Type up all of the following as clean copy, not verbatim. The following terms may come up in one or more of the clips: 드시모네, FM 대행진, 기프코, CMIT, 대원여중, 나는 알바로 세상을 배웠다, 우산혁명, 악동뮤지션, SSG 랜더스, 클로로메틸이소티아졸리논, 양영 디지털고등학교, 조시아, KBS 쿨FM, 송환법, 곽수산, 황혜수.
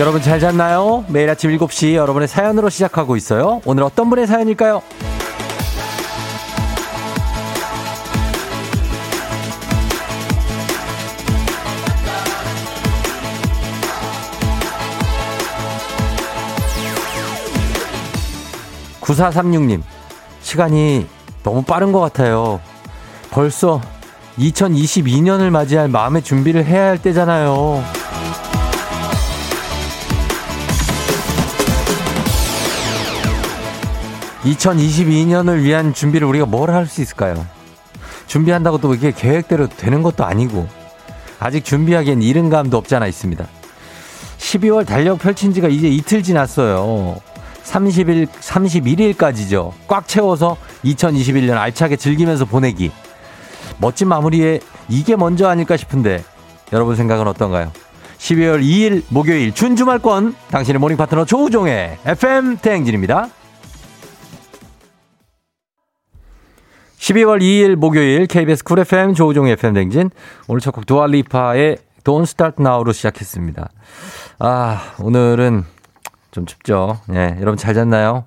여러분 잘 잤나요? 매일 아침 7시 여러분의 사연으로 시작하고 있어요. 오늘 어떤 분의 사연일까요? 9436님, 시간이 너무 빠른 것 같아요. 벌써 2022년을 맞이할 마음의 준비를 해야 할 때잖아요. 2022년을 위한 준비를 우리가 뭘 할 수 있을까요? 준비한다고 또 이게 계획대로 되는 것도 아니고 아직 준비하기엔 이른 감도 없지 않아 있습니다. 12월 달력 펼친 지가 이제 이틀 지났어요. 31일까지죠. 꽉 채워서 2021년 알차게 즐기면서 보내기. 멋진 마무리에 이게 먼저 아닐까 싶은데 여러분 생각은 어떤가요? 12월 2일 목요일 준주말권 당신의 모닝 파트너 조우종의 FM 대행진입니다. 12월 2일 목요일 KBS 쿨FM 조우종의 FM 대행진. 오늘 첫 곡 두알리파의 Don't Start Now로 시작했습니다. 아, 오늘은 좀 춥죠. 예, 여러분 잘 잤나요?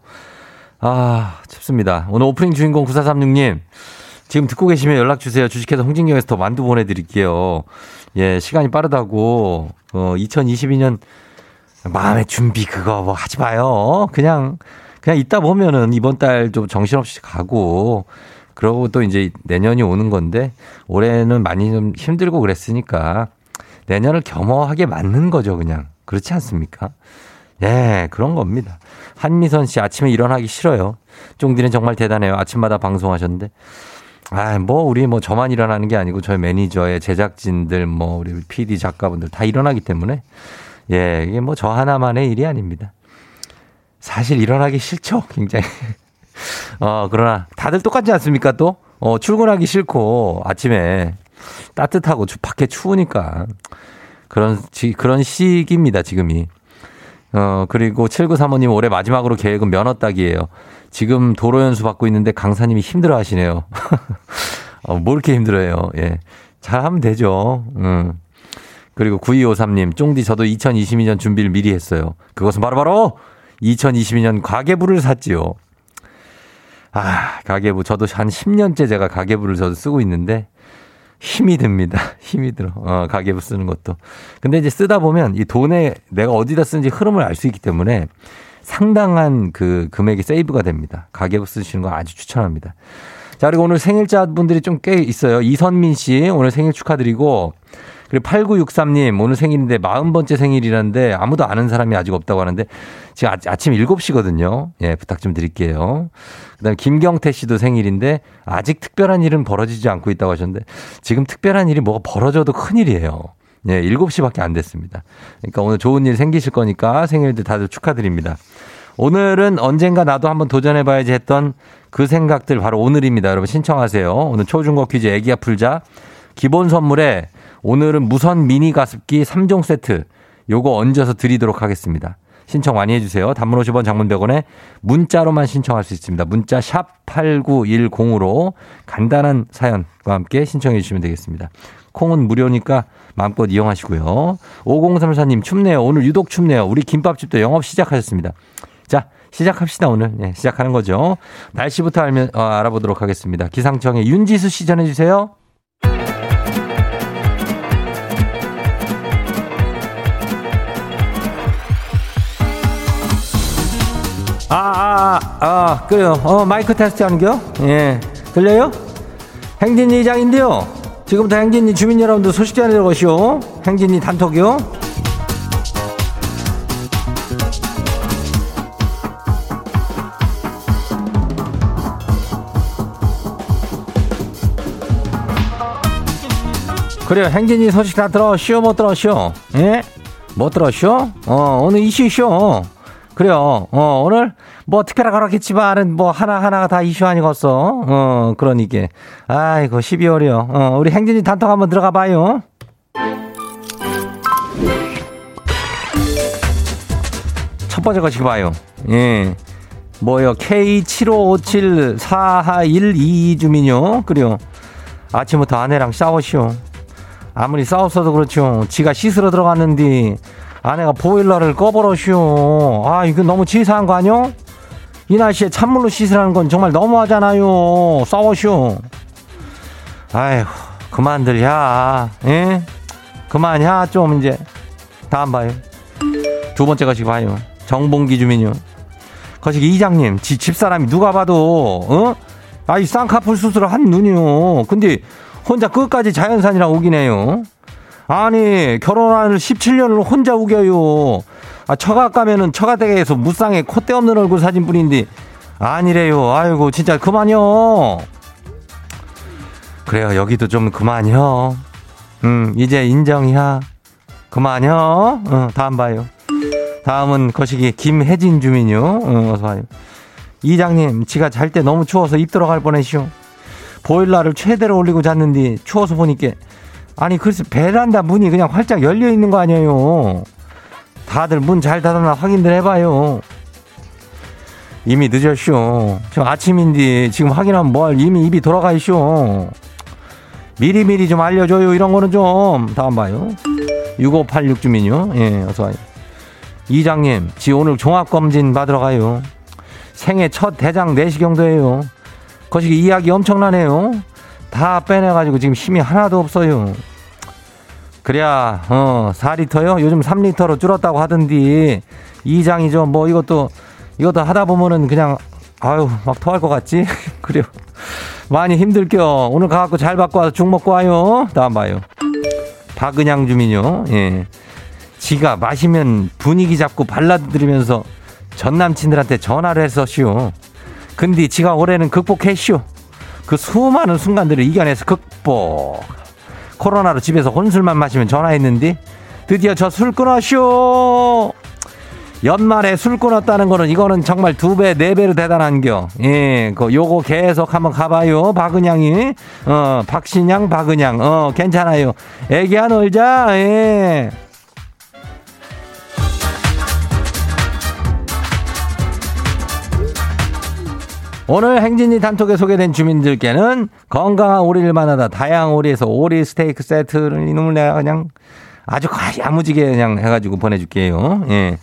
아, 춥습니다. 오늘 오프닝 주인공 9436님. 지금 듣고 계시면 연락 주세요. 주식회사 홍진경에서 더 만두 보내드릴게요. 예, 시간이 빠르다고 2022년 마음의 준비 그거 뭐 하지 마요. 그냥 있다 보면은 이번 달 좀 정신없이 가고 그러고 또 이제 내년이 오는 건데 올해는 많이 좀 힘들고 그랬으니까 내년을 겸허하게 맞는 거죠, 그냥. 그렇지 않습니까? 예, 그런 겁니다. 한미선 씨, 아침에 일어나기 싫어요. 쫑디는 정말 대단해요. 아침마다 방송하셨는데. 아, 우리 저만 일어나는 게 아니고 저희 매니저의 제작진들, 우리 PD 작가분들 다 일어나기 때문에. 예, 이게 저 하나만의 일이 아닙니다. 사실 일어나기 싫죠, 굉장히. 그러나 다들 똑같지 않습니까, 또? 출근하기 싫고, 아침에 따뜻하고, 밖에 추우니까. 그런 시기입니다, 지금이. 그리고 7935님 올해 마지막으로 계획은 면허 따기예요. 지금 도로 연수 받고 있는데 강사님이 힘들어 하시네요. 뭘 이렇게 힘들어요. 예. 잘하면 되죠. 그리고 9253님, 쫑디 저도 2022년 준비를 미리 했어요. 그것은 바로 2022년 가계부를 샀지요. 아, 가계부. 저도 한 10년째 제가 가계부를 저도 쓰고 있는데 힘이 듭니다. 힘이 들어. 가계부 쓰는 것도. 근데 이제 쓰다 보면 이 돈에 내가 어디다 쓰는지 흐름을 알 수 있기 때문에 상당한 그 금액이 세이브가 됩니다. 가계부 쓰시는 거 아주 추천합니다. 자, 그리고 오늘 생일자분들이 좀 꽤 있어요. 이선민 씨 오늘 생일 축하드리고 그리고 8963님 오늘 생일인데 40번째 생일이라는데 아무도 아는 사람이 아직 없다고 하는데 지금 아침 7시거든요. 예, 부탁 좀 드릴게요. 그다음에 김경태 씨도 생일인데 아직 특별한 일은 벌어지지 않고 있다고 하셨는데 지금 특별한 일이 뭐가 벌어져도 큰일이에요. 예, 7시밖에 안 됐습니다. 그러니까 오늘 좋은 일 생기실 거니까 생일들 다들 축하드립니다. 오늘은 언젠가 나도 한번 도전해봐야지 했던 그 생각들 바로 오늘입니다. 여러분 신청하세요. 오늘 초중고 퀴즈 애기야 풀자. 기본 선물에 오늘은 무선 미니 가습기 3종 세트 요거 얹어서 드리도록 하겠습니다. 신청 많이 해주세요. 단문 50원 장문 100원에 문자로만 신청할 수 있습니다. 문자 샵 8910으로 간단한 사연과 함께 신청해 주시면 되겠습니다. 콩은 무료니까 마음껏 이용하시고요. 5034님 춥네요. 오늘 유독 춥네요. 우리 김밥집도 영업 시작하셨습니다. 자, 시작합시다 오늘. 예, 시작하는 거죠. 날씨부터 알아보도록 하겠습니다. 기상청의 윤지수 씨 전해주세요. 그래요. 마이크 테스트 하는겨? 예. 들려요? 행진이 이장인데요. 지금부터 행진이 주민 여러분들 소식 전해드릴 것이요. 행진이 단톡이요. 그래요. 행진이 소식 다 들었쇼? 못 들었쇼? 예? 못 들었쇼? 오늘 이슈쇼. 그래요. 오늘 특별하게 그렇겠지만은 하나하나가 다 이슈 아니겠어. 그러니까. 아이고, 12월이요. 우리 행진이 단톡 한번 들어가 봐요. 첫 번째 거 지금 봐요. 예. K75574122 주민요. 그래요. 아침부터 아내랑 싸웠쇼. 아무리 싸웠어도 그렇죠. 지가 씻으러 들어갔는데 아내가 보일러를 꺼버렸슈. 아, 이거 너무 치사한 거 아뇨? 이 날씨에 찬물로 씻으라는 건 정말 너무하잖아요. 싸워슈. 아휴, 그만들, 야. 예? 그만, 야. 좀 이제. 다음 봐요. 두 번째 거시기 봐요. 정봉기 주민요. 거시기 이장님, 집사람이 누가 봐도, 어? 아이, 쌍꺼풀 수술을 한 눈이요. 근데 혼자 끝까지 자연산이랑 우기네요. 아니, 결혼한 17년을 혼자 우겨요. 아, 처갓 가면은 처갓댁에서 무쌍에 콧대 없는 얼굴 사진 뿐인데, 아니래요. 아이고, 진짜 그만요. 그래요, 여기도 좀 그만요. 이제 인정이야. 그만요. 다음 봐요. 다음은 거시기 김혜진 주민요. 어서 와요. 이장님, 지가 잘 때 너무 추워서 입 들어갈 뻔했슈. 보일러를 최대로 올리고 잤는데 추워서 보니까 아니 글쎄 베란다 문이 그냥 활짝 열려 있는 거 아니에요. 다들 문 잘 닫았나 확인들 해봐요. 이미 늦었슈. 지금 아침인데 지금 확인하면 뭘 이미 입이 돌아가 있슈. 미리미리 좀 알려줘요. 이런 거는 좀. 다음 봐요. 6586 주민요. 예, 어서 와요. 이장님, 지 오늘 종합검진 받으러 가요. 생애 첫 대장 내시경도예요. 거시기 이야기 엄청나네요. 다 빼내가지고 지금 힘이 하나도 없어요. 그래야 4리터요? 요즘 3리터로 줄었다고 하던디. 이장이죠. 뭐 이것도 하다 보면은 그냥 아유 막 토할 것 같지? 그래요. 많이 힘들겨. 오늘 가갖고 잘 받고 와서 죽 먹고 와요. 다음 봐요. 박은양 주민요. 예. 지가 마시면 분위기 잡고 발라드 들으면서 전남친들한테 전화를 했었슈. 근데 지가 올해는 극복했슈. 그 수많은 순간들을 이겨내서 극복. 코로나로 집에서 혼술만 마시면 전화했는데 드디어 저 술 끊었슈. 연말에 술 끊었다는 거는 이거는 정말 2배, 4배로 대단한겨. 예, 요거 계속 한번 가봐요. 박은양이. 박신양, 박은양. 괜찮아요. 애기야 놀자. 예. 오늘 행진이 단톡에 소개된 주민들께는 건강한 오리를 만나다 다양한 오리에서 오리 스테이크 세트를 이놈을 내가 그냥 아주 야무지게 그냥 해가지고 보내줄게요. 예.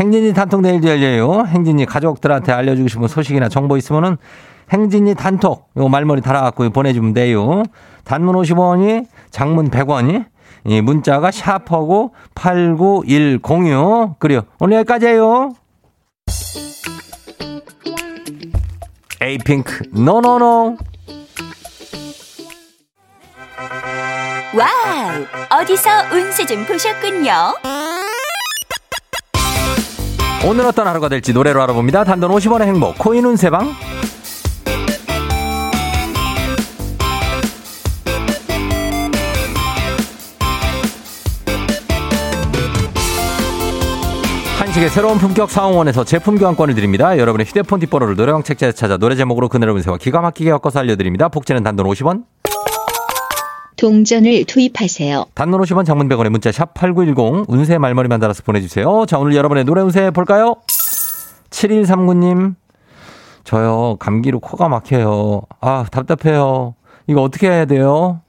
행진이 단톡 내일도 열려요. 행진이 가족들한테 알려주고 싶은 소식이나 정보 있으면은 행진이 단톡 요 말머리 달아갖고 보내주면 돼요. 단문 50원이 장문 100원이 이 문자가 샤퍼고 89106. 그래요. 오늘 여기까지예요. 에이핑크 노노노. 와우, 어디서 운세 좀 보셨군요. 오늘 어떤 하루가 될지 노래로 알아봅니다. 단돈 50원의 행복 코인 운세방. 한식의 새로운 품격 사홍원에서 제품 교환권을 드립니다. 여러분의 휴대폰 뒷번호를 노래방 책자에 찾아 노래 제목으로 그늘의 운세와 기가 막히게 엮어서 알려드립니다. 복제는 단돈 50원. 동전을 투입하세요. 단문 50원, 장문 100원의 문자 샵 8910 운세 말머리만 달아서 보내주세요. 자, 오늘 여러분의 노래 운세 볼까요? 7139님. 저요. 감기로 코가 막혀요. 아, 답답해요. 이거 어떻게 해야 돼요?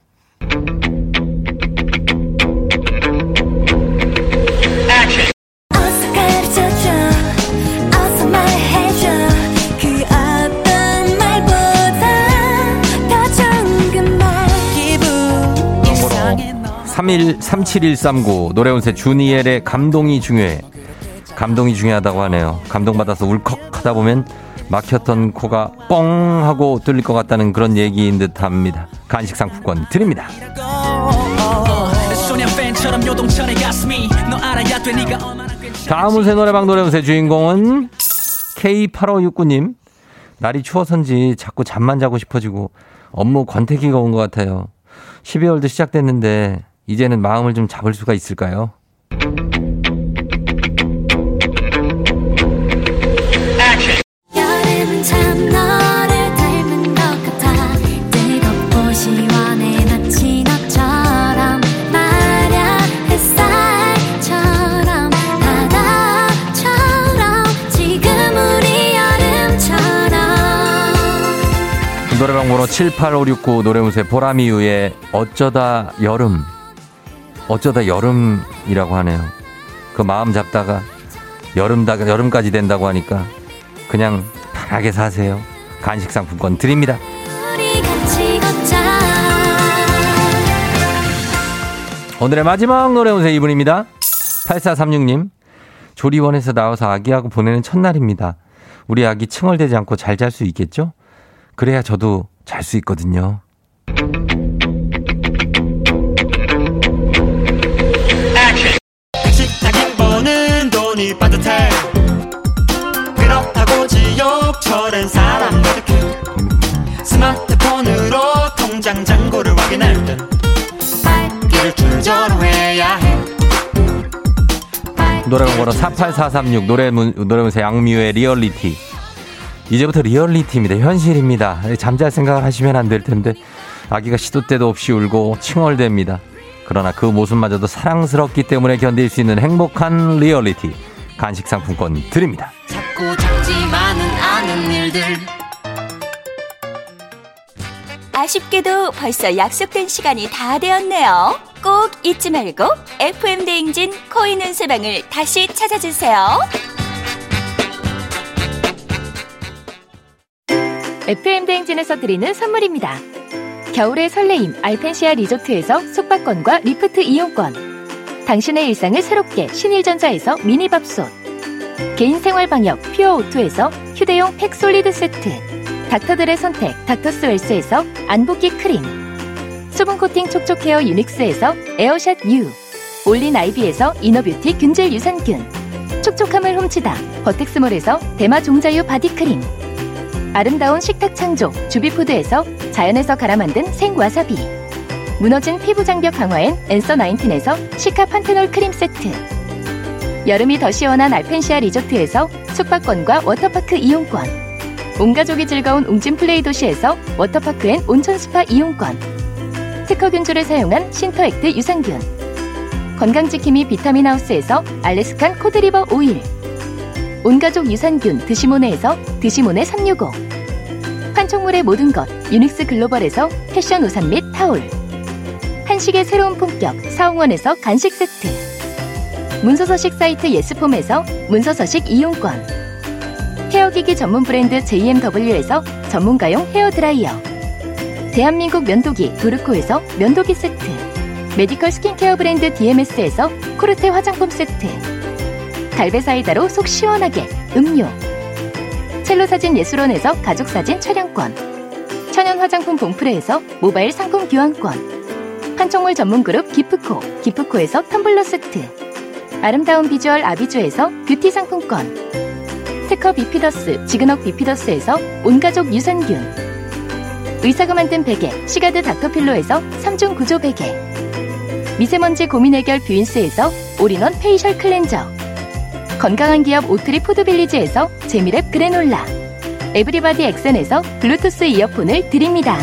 삼일 37139 노래운세 주니엘의 감동이 중요해. 감동이 중요하다고 하네요. 감동받아서 울컥 하다 보면 막혔던 코가 뻥 하고 뚫릴 것 같다는 그런 얘기인 듯합니다. 간식 상품권 드립니다. 다음 운세 노래방 노래운세 주인공은 K8569님. 날이 추워서인지 자꾸 잠만 자고 싶어지고 업무 권태기가 온 것 같아요. 12월도 시작됐는데 이제는 마음을 좀 잡을 수가 있을까요? 노래방 번호 78569 노래운세 보람이유의 어쩌다 여름이라고 하네요. 그 마음 잡다가 여름까지 된다고 하니까 그냥 편하게 사세요. 간식 상품권 드립니다. 오늘의 마지막 노래 운세 2분입니다. 8436님, 조리원에서 나와서 아기하고 보내는 첫날입니다. 우리 아기 칭얼대지 않고 잘 잘 수 있겠죠? 그래야 저도 잘 수 있거든요. 식탁인 버는 돈이 빠듯해. 그렇다고 지옥철엔 사람 가득해. 스마트폰으로 통장 잔고를 확인할 땐 발길을 충전을 해야 해. 노래방 번호 48436 노래문세 양미우의 리얼리티. 이제부터 리얼리티입니다. 현실입니다. 잠잘 생각을 하시면 안 될 텐데 아기가 시도 때도 없이 울고 칭얼댑니다. 그러나 그 모습마저도 사랑스럽기 때문에 견딜 수 있는 행복한 리얼리티. 간식 상품권 드립니다. 작고 작지만은 않은 일들. 아쉽게도 벌써 약속된 시간이 다 되었네요. 꼭 잊지 말고 FM 대행진 코인 운세방을 다시 찾아주세요. FM 대행진에서 드리는 선물입니다. 겨울의 설레임 알펜시아 리조트에서 숙박권과 리프트 이용권. 당신의 일상을 새롭게 신일전자에서 미니밥솥. 개인생활방역 퓨어오토에서 휴대용 팩솔리드 세트. 닥터들의 선택 닥터스웰스에서 안붓기 크림. 수분코팅 촉촉헤어 유닉스에서 에어샷 U. 올린 아이비에서 이너뷰티 균질 유산균. 촉촉함을 훔치다 버텍스몰에서 대마 종자유 바디크림. 아름다운 식탁 창조 주비푸드에서 자연에서 갈아 만든 생와사비. 무너진 피부 장벽 강화엔 앤서 19에서 시카 판테놀 크림 세트. 여름이 더 시원한 알펜시아 리조트에서 숙박권과 워터파크 이용권. 온가족이 즐거운 웅진플레이 도시에서 워터파크엔 온천스파 이용권. 특허균주를 사용한 신터액트 유산균. 건강지킴이 비타민하우스에서 알래스칸 코드리버 오일. 온가족 유산균 드시모네에서 드시모네 365. 판촉물의 모든 것 유닉스 글로벌에서 패션 우산 및 타올. 한식의 새로운 품격 사홍원에서 간식 세트. 문서서식 사이트 예스폼에서 문서서식 이용권. 헤어기기 전문 브랜드 JMW에서 전문가용 헤어드라이어. 대한민국 면도기 도르코에서 면도기 세트. 메디컬 스킨케어 브랜드 DMS에서 코르테 화장품 세트. 갈베사이다로 속 시원하게 음료. 첼로사진 예술원에서 가족사진 촬영권. 천연화장품 봉프레에서 모바일 상품 교환권. 판촉물 전문그룹 기프코 기프코에서 텀블러 세트. 아름다운 비주얼 아비주에서 뷰티 상품권. 특허 비피더스 지그넉 비피더스에서 온가족 유산균. 의사가 만든 베개 시가드 닥터필로에서 3중 구조 베개. 미세먼지 고민 해결 뷰인스에서 올인원 페이셜 클렌저. 건강한 기업 오트리 포드빌리지에서 재미랩 그래놀라. 에브리바디 엑센에서 블루투스 이어폰을 드립니다.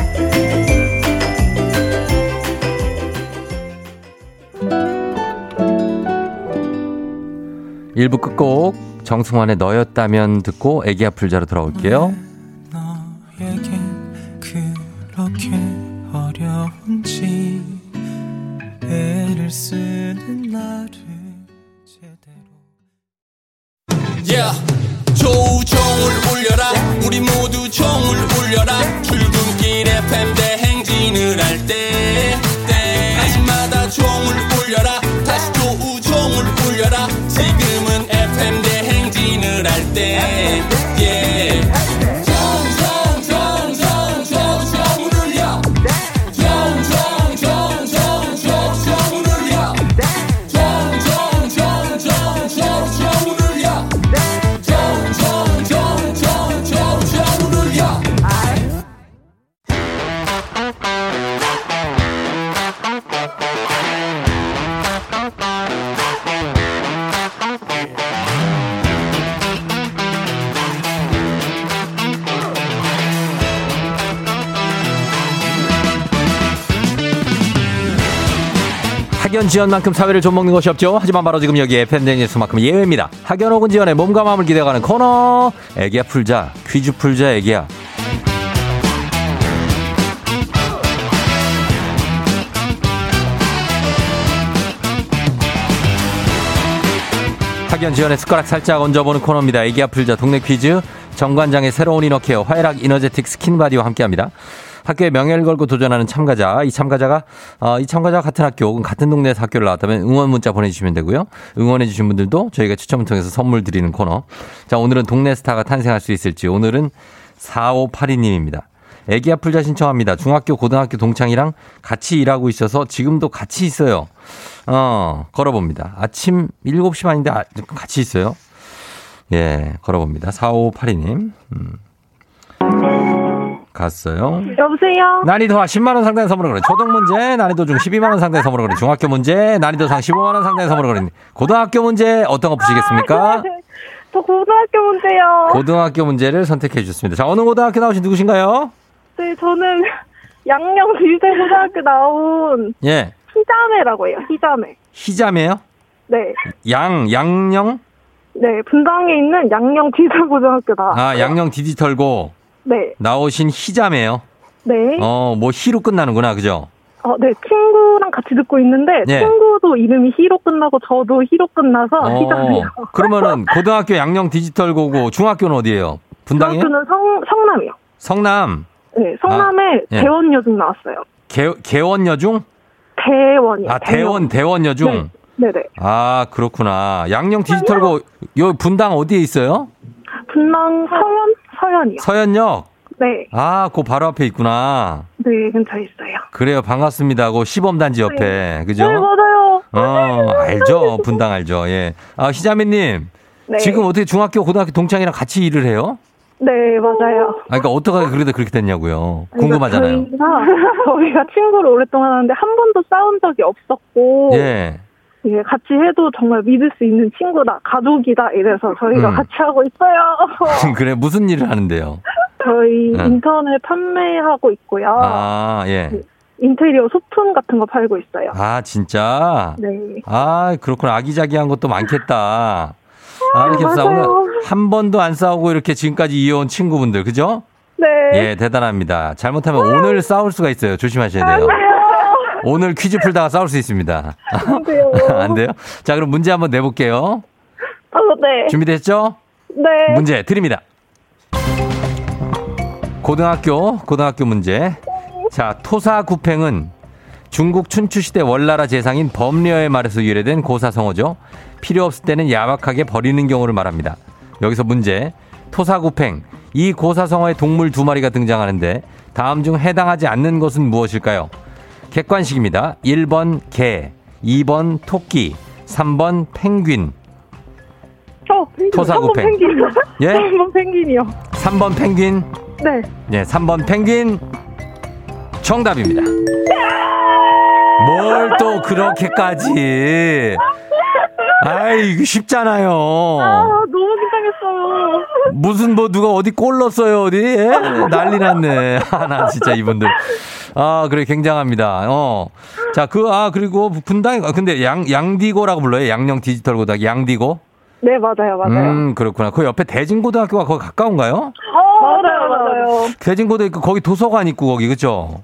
일부 끝곡 정승환의 너였다면 듣고 애기야 풀자로 돌아올게요. 그렇게 어려운지 애를 쓰는 나를 제대로. yeah. 조우종을 울려라. 우리 모두 종을 울려라. 출근길 FM 대행진을 할 때 아침마다 종을 울려라. 다시 조우종을 울려라. 지금은 FM 대행진을 할 때 yeah. 학연 지연만큼 사회를 좀먹는 것이 없죠. 하지만 바로 지금 여기 FM대행진에서만큼 예외입니다. 학연 혹은 지연의 몸과 마음을 기대어가는 코너. 애기야 풀자. 퀴즈 풀자 애기야. 의견 지원에 숟가락 살짝 얹어보는 코너입니다. 애기 아플자 동네 퀴즈, 정관장의 새로운 이너케어 화해락 이너제틱 스킨바디와 함께합니다. 학교에 명예를 걸고 도전하는 참가자, 이 참가자가 같은 학교 혹은 같은 동네에서 학교를 나왔다면 응원 문자 보내주시면 되고요. 응원해 주신 분들도 저희가 추첨을 통해서 선물 드리는 코너. 자, 오늘은 동네 스타가 탄생할 수 있을지. 오늘은 4582님입니다. 애기 아플자 신청합니다. 중학교 고등학교 동창이랑 같이 일하고 있어서 지금도 같이 있어요. 걸어봅니다. 아침 7시 반인데 같이 있어요. 예, 걸어봅니다. 4582님. 갔어요. 여보세요. 난이도하 10만 원 상당의 선물을 걸은 초등 문제, 난이도 중 12만 원 상당의 선물을 걸은 중학교 문제, 난이도 상 15만 원 상당의 선물을 걸은 고등학교 문제. 어떤 거 푸시겠습니까? 저 고등학교 문제요. 고등학교 문제를 선택해 주셨습니다. 자, 어느 고등학교 나오신 누구신가요? 네, 저는 양영 디지털고등학교 나온 예 희자매라고 해요. 희자매요? 네. 양영? 네, 분당에 있는 양영 디지털고등학교 나왔어요. 아, 양영 디지털고. 네. 나오신 희자매요? 네. 뭐 희로 끝나는구나, 그죠? 네, 친구랑 같이 듣고 있는데 네. 친구도 이름이 희로 끝나고 저도 희로 끝나서 희자매요. 그러면은 고등학교 양영 디지털고고 중학교는 어디예요? 분당에? 중학교는 성남이요. 성남. 네, 성남에 아, 대원여중 나왔어요. 개원여중? 대원이요. 아, 대원여중. 네, 네. 아, 그렇구나. 양영 디지털고 요 분당 어디에 있어요? 분당 서현이요. 서현역? 네. 아, 그 바로 앞에 있구나. 네, 근처에 있어요. 그래요, 반갑습니다. 그 시범단지 옆에. 네. 그죠? 네, 맞아요. 알죠. 분당 알죠. 예. 아, 희자매님. 네. 지금 어떻게 중학교, 고등학교 동창이랑 같이 일을 해요? 네, 맞아요. 아, 그러니까 어떻게 그렇게 됐냐고요. 궁금하잖아요. 저희가 친구를 오랫동안 하는데 한 번도 싸운 적이 없었고. 예. 예, 같이 해도 정말 믿을 수 있는 친구다, 가족이다, 이래서 저희가 같이 하고 있어요. 그래, 무슨 일을 하는데요? 저희 인터넷 판매하고 있고요. 아, 예. 인테리어 소품 같은 거 팔고 있어요. 아, 진짜? 네. 아, 그렇구나. 아기자기한 것도 많겠다. 아, 이렇게 싸우고, 한 번도 안 싸우고 이렇게 지금까지 이어온 친구분들, 그죠? 네. 예, 대단합니다. 잘못하면 오늘 싸울 수가 있어요. 조심하셔야 돼요. 오늘 퀴즈 풀다가 싸울 수 있습니다. 안 돼요. 안 돼요? 자, 그럼 문제 한번 내볼게요. 네. 준비됐죠? 네. 문제 드립니다. 고등학교 문제. 자, 토사구팽은 중국 춘추시대 원나라 재상인 범려의 말에서 유래된 고사성어죠. 필요 없을 때는 야박하게 버리는 경우를 말합니다. 여기서 문제. 토사구팽. 이 고사성어에 동물 2마리가 등장하는데 다음 중 해당하지 않는 것은 무엇일까요? 객관식입니다. 1번 개, 2번 토끼, 3번 펭귄. 토사구팽. 3번 펭귄. 예? 3번 펭귄이요. 3번 펭귄. 네. 예, 3번 펭귄. 정답입니다. 뭘 또 그렇게까지. 아이, 이거 쉽잖아요. 아, 너무 긴장했어요. 무슨 누가 어디 골 넣었어요, 어디? 예? 난리 났네. 아, 나 진짜 이분들. 아, 그래, 굉장합니다. 자, 그리고 분당에, 근데 양디고라고 불러요. 양영 디지털 고등학교, 양디고? 네, 맞아요. 그렇구나. 그 옆에 대진고등학교가 거기 가까운가요? 맞아요. 대진고도 있고, 거기 도서관 있고, 거기, 그쵸?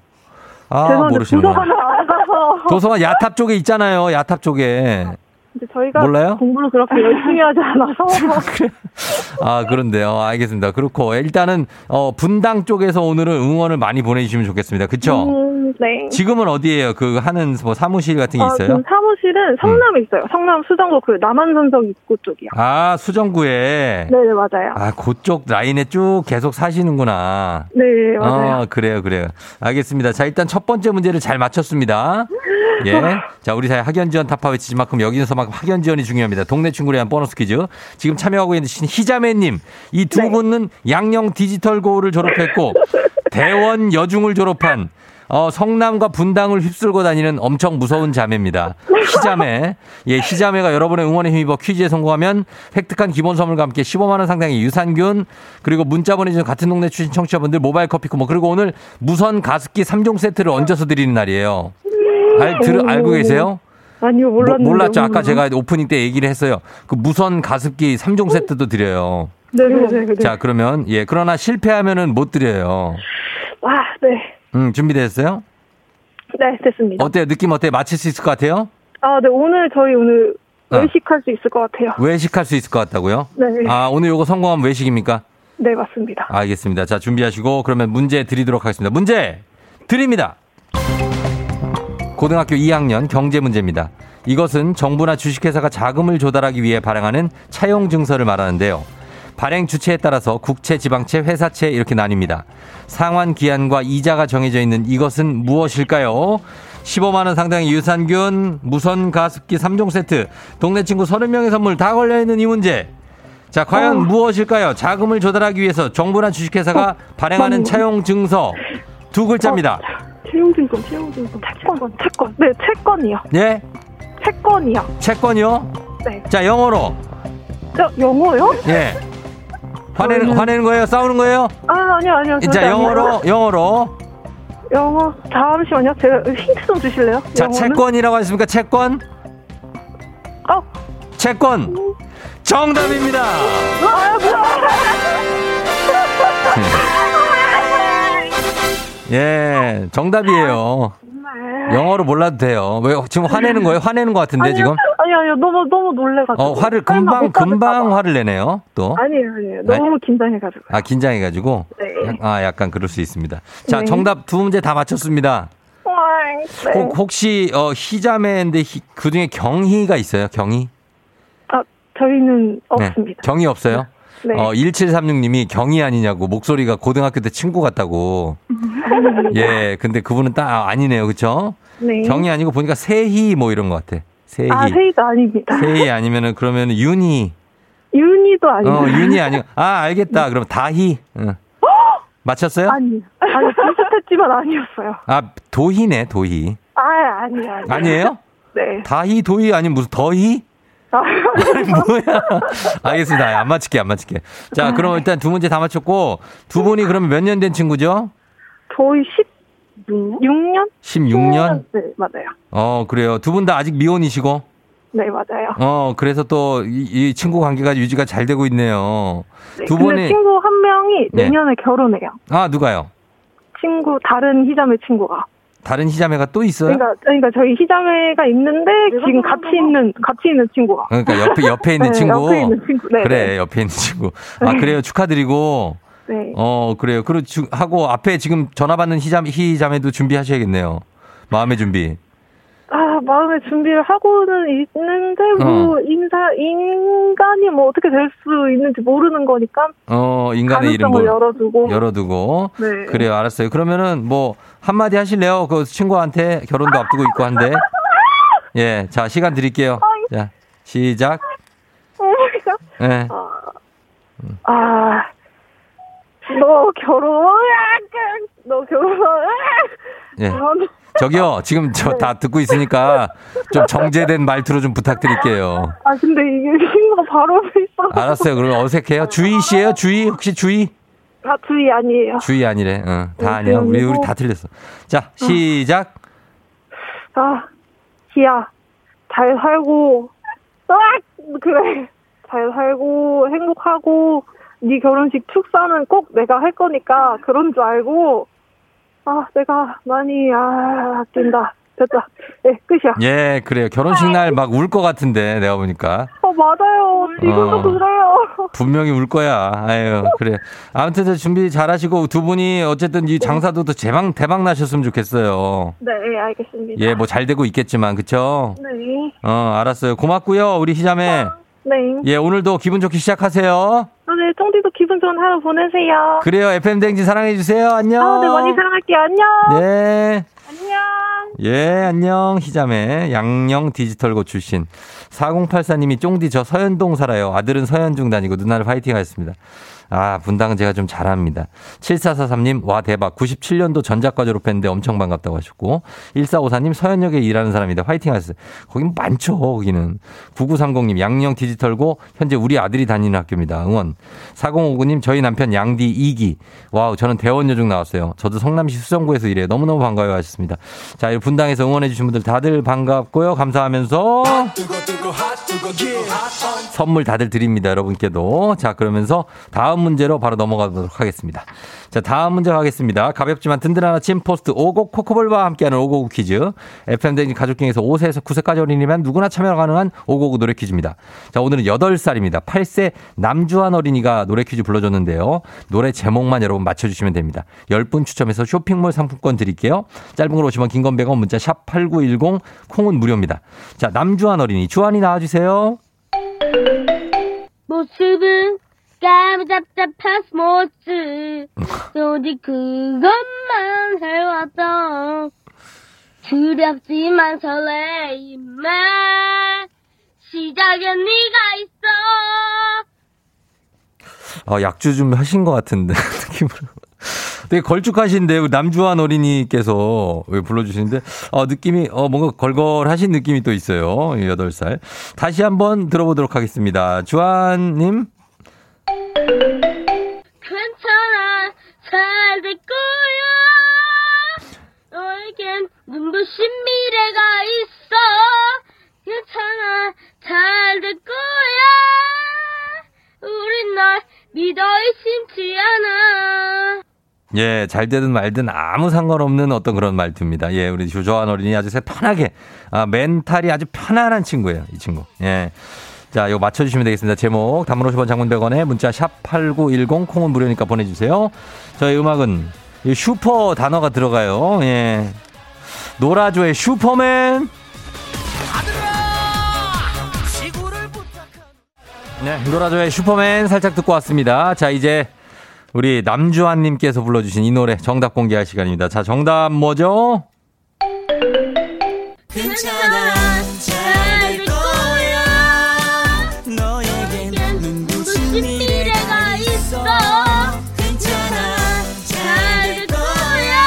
아, 모르시는구나. 도서관 야탑 쪽에 있잖아요, 야탑 쪽에. 근데 저희가 몰라요? 공부를 그렇게 열심히 하지 않아서. 아, 그런데요. 알겠습니다. 그렇고 일단은 분당 쪽에서 오늘은 응원을 많이 보내주시면 좋겠습니다. 그렇죠? 네. 지금은 어디예요? 그 하는 뭐 사무실 같은 게 있어요? 사무실은 성남에 있어요. 성남 수정구 그 남한선석 입구 쪽이요. 아, 수정구에. 네, 맞아요. 아, 그쪽 라인에 쭉 계속 사시는구나. 네, 맞아요. 그래요. 알겠습니다. 자, 일단 첫 번째 문제를 잘 맞췄습니다. 예. 자, 우리 사회 학연지원 타파 외치지만큼 여기서만큼 학연지원이 중요합니다. 동네 친구를 위한 보너스 퀴즈. 지금 참여하고 있는 희자매님. 이 두 분은 양영 디지털고를 졸업했고 대원여중을 졸업한 성남과 분당을 휩쓸고 다니는 엄청 무서운 자매입니다. 희자매. 예, 희자매가 여러분의 응원에 힘입어 퀴즈에 성공하면 획득한 기본 선물과 함께 15만 원 상당의 유산균, 그리고 문자 보내주신 같은 동네 출신 청취자분들 모바일 커피 쿠폰, 그리고 오늘 무선 가습기 3종 세트를 얹어서 드리는 날이에요. 알고 계세요? 아니요, 몰랐는데. 몰랐죠. 아까 제가 오프닝 때 얘기를 했어요. 그 무선 가습기 3종 세트도 드려요. 네. 자, 그러면, 예, 그러나 실패하면은 못 드려요. 와, 네. 준비됐어요? 네, 됐습니다. 어때요? 느낌 어때요? 맞힐 수 있을 것 같아요? 아, 네, 오늘 저희 외식할 수 있을 것 같아요. 외식할 수 있을 것 같다고요? 네. 아, 오늘 요거 성공하면 외식입니까? 네, 맞습니다. 알겠습니다. 자, 준비하시고 그러면 문제 드리도록 하겠습니다. 문제 드립니다. 고등학교 2학년 경제 문제입니다. 이것은 정부나 주식회사가 자금을 조달하기 위해 발행하는 차용증서를 말하는데요. 발행 주체에 따라서 국채, 지방채, 회사채 이렇게 나뉩니다. 상환 기한과 이자가 정해져 있는 이것은 무엇일까요? 15만 원 상당의 유산균, 무선 가습기 3종 세트, 동네 친구 30명의 선물 다 걸려있는 이 문제. 자, 과연 무엇일까요? 자금을 조달하기 위해서 정부나 주식회사가 발행하는 차용증서 두 글자입니다. 채용증권. 채권. 네, 채권이요. 예? 채권이요. 채권이요? 네. 자, 영어로. 저, 영어요? 예. 화내는 거예요? 싸우는 거예요? 아, 아니요. 자, 영어로. 영어, 잠시만요. 제가 힌트 좀 주실래요? 자, 영어는? 채권이라고 하셨습니까? 채권? 어? 채권. 정답입니다. 아, 예, 정답이에요. 정말. 영어로 몰라도 돼요. 왜 지금 화내는 거예요? 화내는 것 같은데 아니요, 지금? 아니요, 너무 놀래가지고. 화를 금방 화를 내네요. 또? 아니에요. 너무 긴장해가지고. 아, 긴장해가지고. 네. 아, 약간 그럴 수 있습니다. 자, 네. 정답 두 문제 다 맞췄습니다. 네. 혹시 희자매인데 그 중에 경희가 있어요? 경희? 아, 저희는 없습니다. 경희 없어요? 네. 1736님이 경희 아니냐고, 목소리가 고등학교 때 친구 같다고. 예, 근데 그분은 딱 아니네요, 그쵸? 네. 경희 아니고 보니까 세희 뭐 이런 것 같아. 세희. 아, 세희가 아닙니다. 세희 아니면은 그러면 윤희. 윤희도 아니고. 윤희 아니고. 아, 알겠다. 네. 그럼 다희. 응. 맞췄어요? 아니, 비슷했지만 아니었어요. 아, 도희네, 도희. 아, 아니에요. 아니에요? 네. 다희, 도희 아니면 무슨 더희? 아니, 뭐야. 알겠습니다. 안 맞힐게. 자, 그럼 일단 두 문제 다 맞췄고, 두 분이 그러면 몇 년 된 친구죠? 저희 16년? 16년? 네, 맞아요. 그래요. 두 분 다 아직 미혼이시고? 네, 맞아요. 그래서 또 이 친구 관계가 유지가 잘 되고 있네요. 네, 두 분이. 친구 한 명이 내년에 결혼해요. 아, 누가요? 다른 희자매 친구가. 다른 희자매가 또 있어요? 그러니까 저희 희자매가 있는데 지금 같이 있는 친구가. 그러니까 옆에 있는 네, 친구. 옆에 있는 친구. 네, 그래, 네. 옆에 있는 친구. 아, 그래요. 축하드리고. 네. 그래요. 그리고 하고 앞에 지금 전화 받는 희자매도 준비하셔야겠네요. 마음의 준비. 아, 마음의 준비를 하고는 있는데 인간이 뭐 어떻게 될 수 있는지 모르는 거니까. 인간의 이름을 열어두고. 네. 그래요, 알았어요. 그러면은 뭐 한마디 하실래요? 그 친구한테 결혼도 앞두고 있고 한데. 예, 자, 시간 드릴게요. 자, 시작. 네. 너 결혼. 예. 저기요, 지금 저 다 듣고 있으니까 좀 정제된 말투로 좀 부탁드릴게요. 아, 근데 이게 친구가 바로 있어. 알았어요. 그럼 어색해요. 주희 씨예요? 주희 혹시 주희? 아, 주희 아니에요. 주희 아니래. 응, 다 아니에요. 우리 다 틀렸어. 자, 시작. 아, 희야, 잘 살고, 그래, 잘 살고 행복하고. 네 결혼식 축사는 꼭 내가 할 거니까 그런 줄 알고. 아, 내가 많이 아낀다. 됐다. 예, 네, 끝이야. 예, 그래요. 결혼식 날 막 울 것 같은데 내가 보니까. 맞아요. 지금도 그래요. 분명히 울 거야. 아유, 그래. 아무튼 준비 잘하시고 두 분이 어쨌든 이 장사도 또 대박 나셨으면 좋겠어요. 네, 알겠습니다. 예, 뭐 잘 되고 있겠지만 그렇죠. 네. 알았어요. 고맙고요, 우리 희자매. 네. 예, 오늘도 기분 좋게 시작하세요. 아, 네, 쫑디도 기분 좋은 하루 보내세요. 그래요, FM 대행진 사랑해주세요. 안녕. 아, 네, 많이 사랑할게요. 안녕. 네. 안녕. 예, 안녕. 희자매, 양영 디지털고 출신. 4084님이 쫑디 저 서현동 살아요. 아들은 서현중 다니고 누나를 파이팅 하셨습니다. 아, 분당 제가 좀 잘합니다. 7443님, 와, 대박. 97년도 전작과 졸업했는데 엄청 반갑다고 하셨고. 1454님, 서현역에 일하는 사람이다. 화이팅 하셨어요. 거긴 많죠, 거기는. 9930님, 양영 디지털고, 현재 우리 아들이 다니는 학교입니다. 응원. 4059님, 저희 남편 양디 2기. 와우, 저는 대원여중 나왔어요. 저도 성남시 수성구에서 일해요. 너무너무 반가워요 하셨습니다. 자, 분당에서 응원해주신 분들 다들 반갑고요. 감사하면서. 선물 다들 드립니다, 여러분께도. 자, 그러면서 다음 다음 문제로 바로 넘어가도록 하겠습니다. 자, 다음 문제 가겠습니다. 가볍지만 든든한 아침 포스트 5곡 코코볼바와 함께하는 5곡 퀴즈. FM 대행진 가족경에서 5세에서 9세까지 어린이면 누구나 참여 가능한 5곡 노래 퀴즈입니다. 자, 오늘은 8살입니다. 8세 남주한 어린이가 노래 퀴즈 불러줬는데요. 노래 제목만 여러분 맞춰주시면 됩니다. 10분 추첨해서 쇼핑몰 상품권 드릴게요. 짧은 걸 오시면 긴건 100원, 문자 샵8910 콩은 무료입니다. 자, 남주한 어린이 주한이 나와주세요. 모습은 까무잡잡한 모습 오직 그것만 해왔던 두렵지만 설레임에 시작엔 네가 있어. 아, 약주 좀 하신 것 같은데 느낌으로 되게 걸쭉하신데요. 남주한 어린이께서 불러주시는데 느낌이 뭔가 걸걸하신 느낌이 또 있어요. 8살. 다시 한번 들어보도록 하겠습니다. 주한님. 괜찮아, 잘 될 거야. 너에겐 눈부신 미래가 있어. 괜찮아, 잘 될 거야. 우린 널 믿어 의심치 않아. 예, 잘 되든 말든 아무 상관없는 어떤 그런 말투입니다. 예, 우리 조조한 어린이 아주 편하게, 멘탈이 아주 편안한 친구예요, 이 친구. 예. 자, 이거 맞춰주시면 되겠습니다. 제목, 단문 50원, 장문 100원에 문자 샵8910, 콩은 무료니까 보내주세요. 저희 음악은 슈퍼 단어가 들어가요. 예. 노라조의 슈퍼맨. 네, 노라조의 슈퍼맨 살짝 듣고 왔습니다. 자, 이제 우리 남주환님께서 불러주신 이 노래 정답 공개할 시간입니다. 자, 정답 뭐죠? 괜찮아, 잘 될 거야. 너에겐 눈부신 미래가 있어. 괜찮아, 잘 될 거야.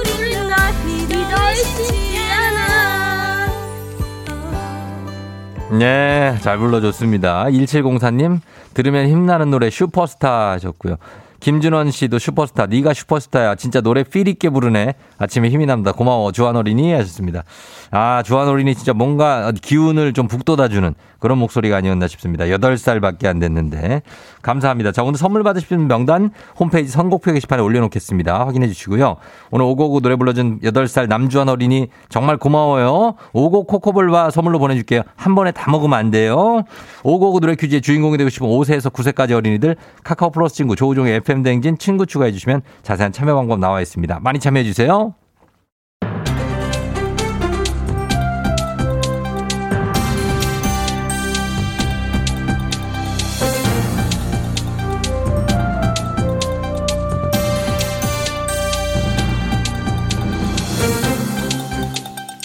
우리는 널 믿어 있지 않아. 네, 잘 불러줬습니다. 1704님. 들으면 힘나는 노래 슈퍼스타 하셨고요. 김준원 씨도 슈퍼스타, 네가 슈퍼스타야. 진짜 노래 필 있게 부르네. 아침에 힘이 납니다. 고마워 주한 어린이 하셨습니다. 아, 주한 어린이 진짜 뭔가 기운을 좀 북돋아주는 그런 목소리가 아니었나 싶습니다. 8살밖에 안 됐는데 감사합니다. 자, 오늘 선물 받으신 명단 홈페이지 선곡표 게시판에 올려놓겠습니다. 확인해 주시고요. 오늘 5곡 노래 불러준 8살 남주한 어린이 정말 고마워요. 5곡 코코볼바 선물로 보내줄게요. 한 번에 다 먹으면 안 돼요. 5곡 노래 퀴즈의 주인공이 되고 싶은 5세에서 9세까지 어린이들 카카오 플러스 친구 조우종의 FM 대행진 친구 추가해 주시면 자세한 참여 방법 나와 있습니다. 많이 참여해 주세요.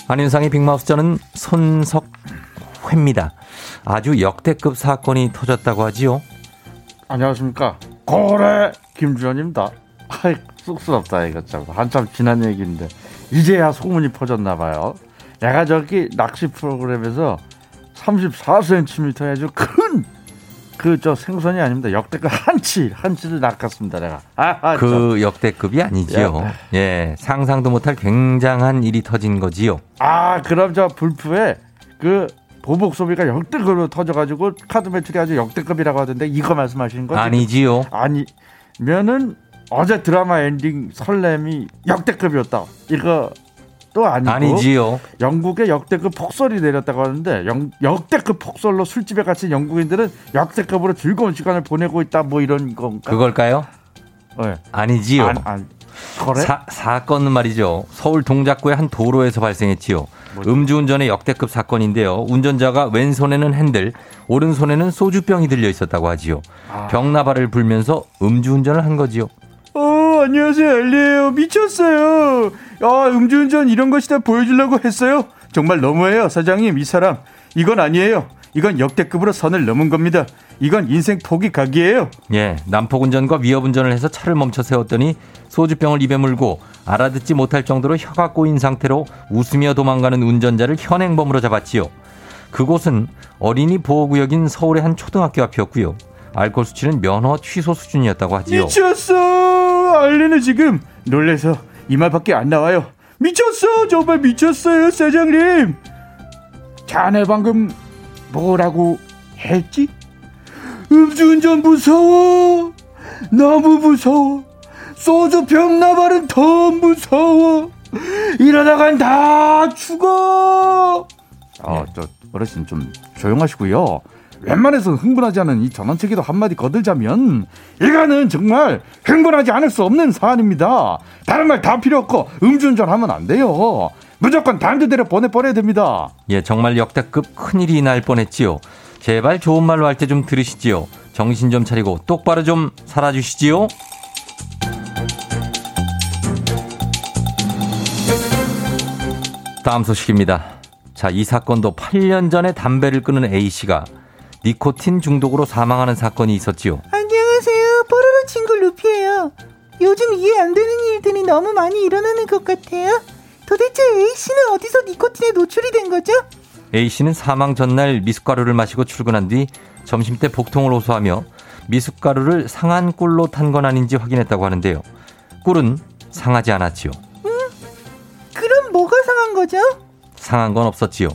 안윤상의 빅마우스, 저는 손석회입니다. 아주 역대급 사건이 터졌다고 하지요. 안녕하십니까, 고래 김주현입니다. 아이, 쑥스럽다. 이것저것 한참 지난 얘기인데 이제야 소문이 퍼졌나봐요. 내가 저기 낚시 프로그램에서 34cm 아주 큰 저 생선이 아닙니다. 역대급 한치를 낚았습니다. 내가. 역대급이 아니지요. 예, 상상도 못할 굉장한 일이 터진 거지요. 아, 그럼 저 불프에 그 보복 소비가 역대급으로 터져가지고 카드 매출이 아주 역대급이라고 하던데 이거 말씀하시는 거죠? 아니지요. 아니면은 어제 드라마 엔딩 설렘이 역대급이었다. 이거 또 아니고. 아니지요. 영국에 역대급 폭설이 내렸다고 하는데 역대급 폭설로 술집에 갇힌 영국인들은 역대급으로 즐거운 시간을 보내고 있다. 뭐 이런 건가? 그걸까요? 네. 아니지요. 그래? 사건은 말이죠. 서울 동작구의 한 도로에서 발생했지요. 뭐죠? 음주운전의 역대급 사건인데요. 운전자가 왼손에는 핸들, 오른손에는 소주병이 들려 있었다고 하지요. 병나발을 불면서 음주운전을 한 거지요. 안녕하세요, 엘리에요. 미쳤어요. 음주운전 이런 것이다 보여주려고 했어요. 정말 너무해요, 사장님. 이 사람. 이건 아니에요. 이건 역대급으로 선을 넘은 겁니다. 이건 인생 포기 각이에요. 예, 난폭운전과 위협운전을 해서 차를 멈춰 세웠더니 소주병을 입에 물고 알아듣지 못할 정도로 혀가 꼬인 상태로 웃으며 도망가는 운전자를 현행범으로 잡았지요. 그곳은 어린이 보호구역인 서울의 한 초등학교 앞이었고요. 알코올 수치는 면허 취소 수준이었다고 하지요. 미쳤어. 알리는 지금 놀래서 이 말밖에 안 나와요. 미쳤어. 정말 미쳤어요, 사장님. 자네 방금 뭐라고 했지? 음주운전 무서워. 너무 무서워. 소주 병 나발은 더 무서워. 이러다간 다 죽어. 저 어르신 좀 조용하시고요. 웬만해서 흥분하지 않은 이 전원책에도 한마디 거들자면, 이거는 정말 흥분하지 않을 수 없는 사안입니다. 다른 말 다 필요 없고 음주운전 하면 안 돼요. 무조건 단두대로 보내버려야 됩니다. 예, 정말 역대급 큰일이 날 뻔했지요. 제발 좋은 말로 할 때 좀 들으시지요. 정신 좀 차리고 똑바로 좀 살아주시지요. 다음 소식입니다. 자, 이 사건도 8년 전에 담배를 끊은 A씨가 니코틴 중독으로 사망하는 사건이 있었지요. 안녕하세요. 뽀로로 친구 루피예요. 요즘 이해 안 되는 일들이 너무 많이 일어나는 것 같아요. 도대체 A씨는 어디서 니코틴에 노출이 된 거죠? A씨는 사망 전날 미숫가루를 마시고 출근한 뒤 점심때 복통을 호소하며 미숫가루를 상한 꿀로 탄 건 아닌지 확인했다고 하는데요. 꿀은 상하지 않았지요. 그럼 뭐가 상한 거죠? 상한 건 없었지요.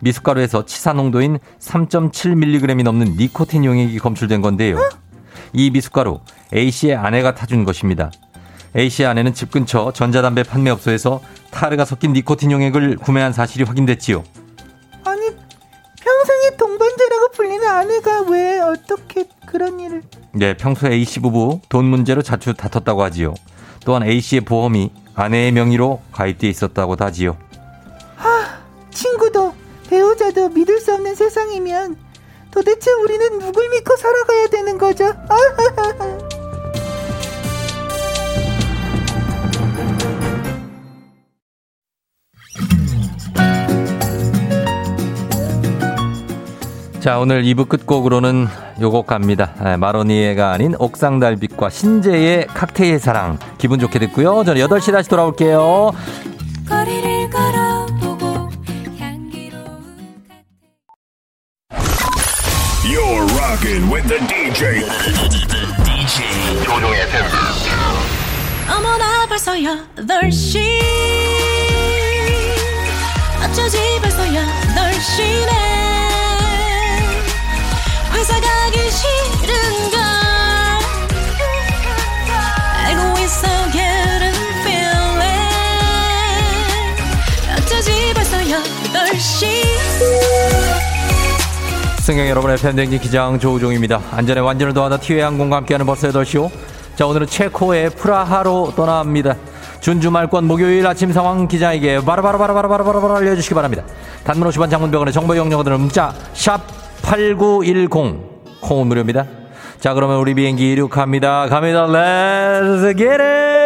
미숫가루에서 치사 농도인 3.7mg이 넘는 니코틴 용액이 검출된 건데요. 이 미숫가루 A씨의 아내가 타준 것입니다. A씨의 아내는 집 근처 전자담배 판매업소에서 타르가 섞인 니코틴 용액을 구매한 사실이 확인됐지요. 아니, 평생의 동반자라고 불리는 아내가 왜 어떻게 그런 일을... 네, 평소 A씨 부부 돈 문제로 자주 다퉜다고 하지요. 또한 A씨의 보험이 아내의 명의로 가입돼 있었다고도 하지요. 친구도 배우자도 믿을 수 없는 세상이면 도대체 우리는 누굴 믿고 살아가야 되는 거죠? 자, 오늘 2부 끝곡으로는 요거 갑니다. 마로니에가 아닌 옥상달빛과 신재의 칵테일 사랑 기분 좋게 듣고요. 저는 8시 다시 돌아올게요. 거리를 걸어 You're rocking with the DJ. The DJ. 조우종의 FM. 어머나 벌써 8시. 어쩌지 벌써 8시네. 회사 가기 싫은걸. 알고 있어 getting feeling. 어쩌지 벌써 8시. 승경 여러분의 FM 대행진 기장 조우종입니다. 안전에 완전을 더하다 티웨이 항공과 함께하는 버스 8시요. 자, 오늘은 체코의 프라하로 떠납니다. 준주말권 목요일 아침 상황 기장에게 바로 알려주시기 바랍니다. 단문 50원 장문병원의 정보 이용료들은 문자 샵 8910 콩은 무료입니다. 자, 그러면 우리 비행기 이륙합니다. 갑니다. Let's get it!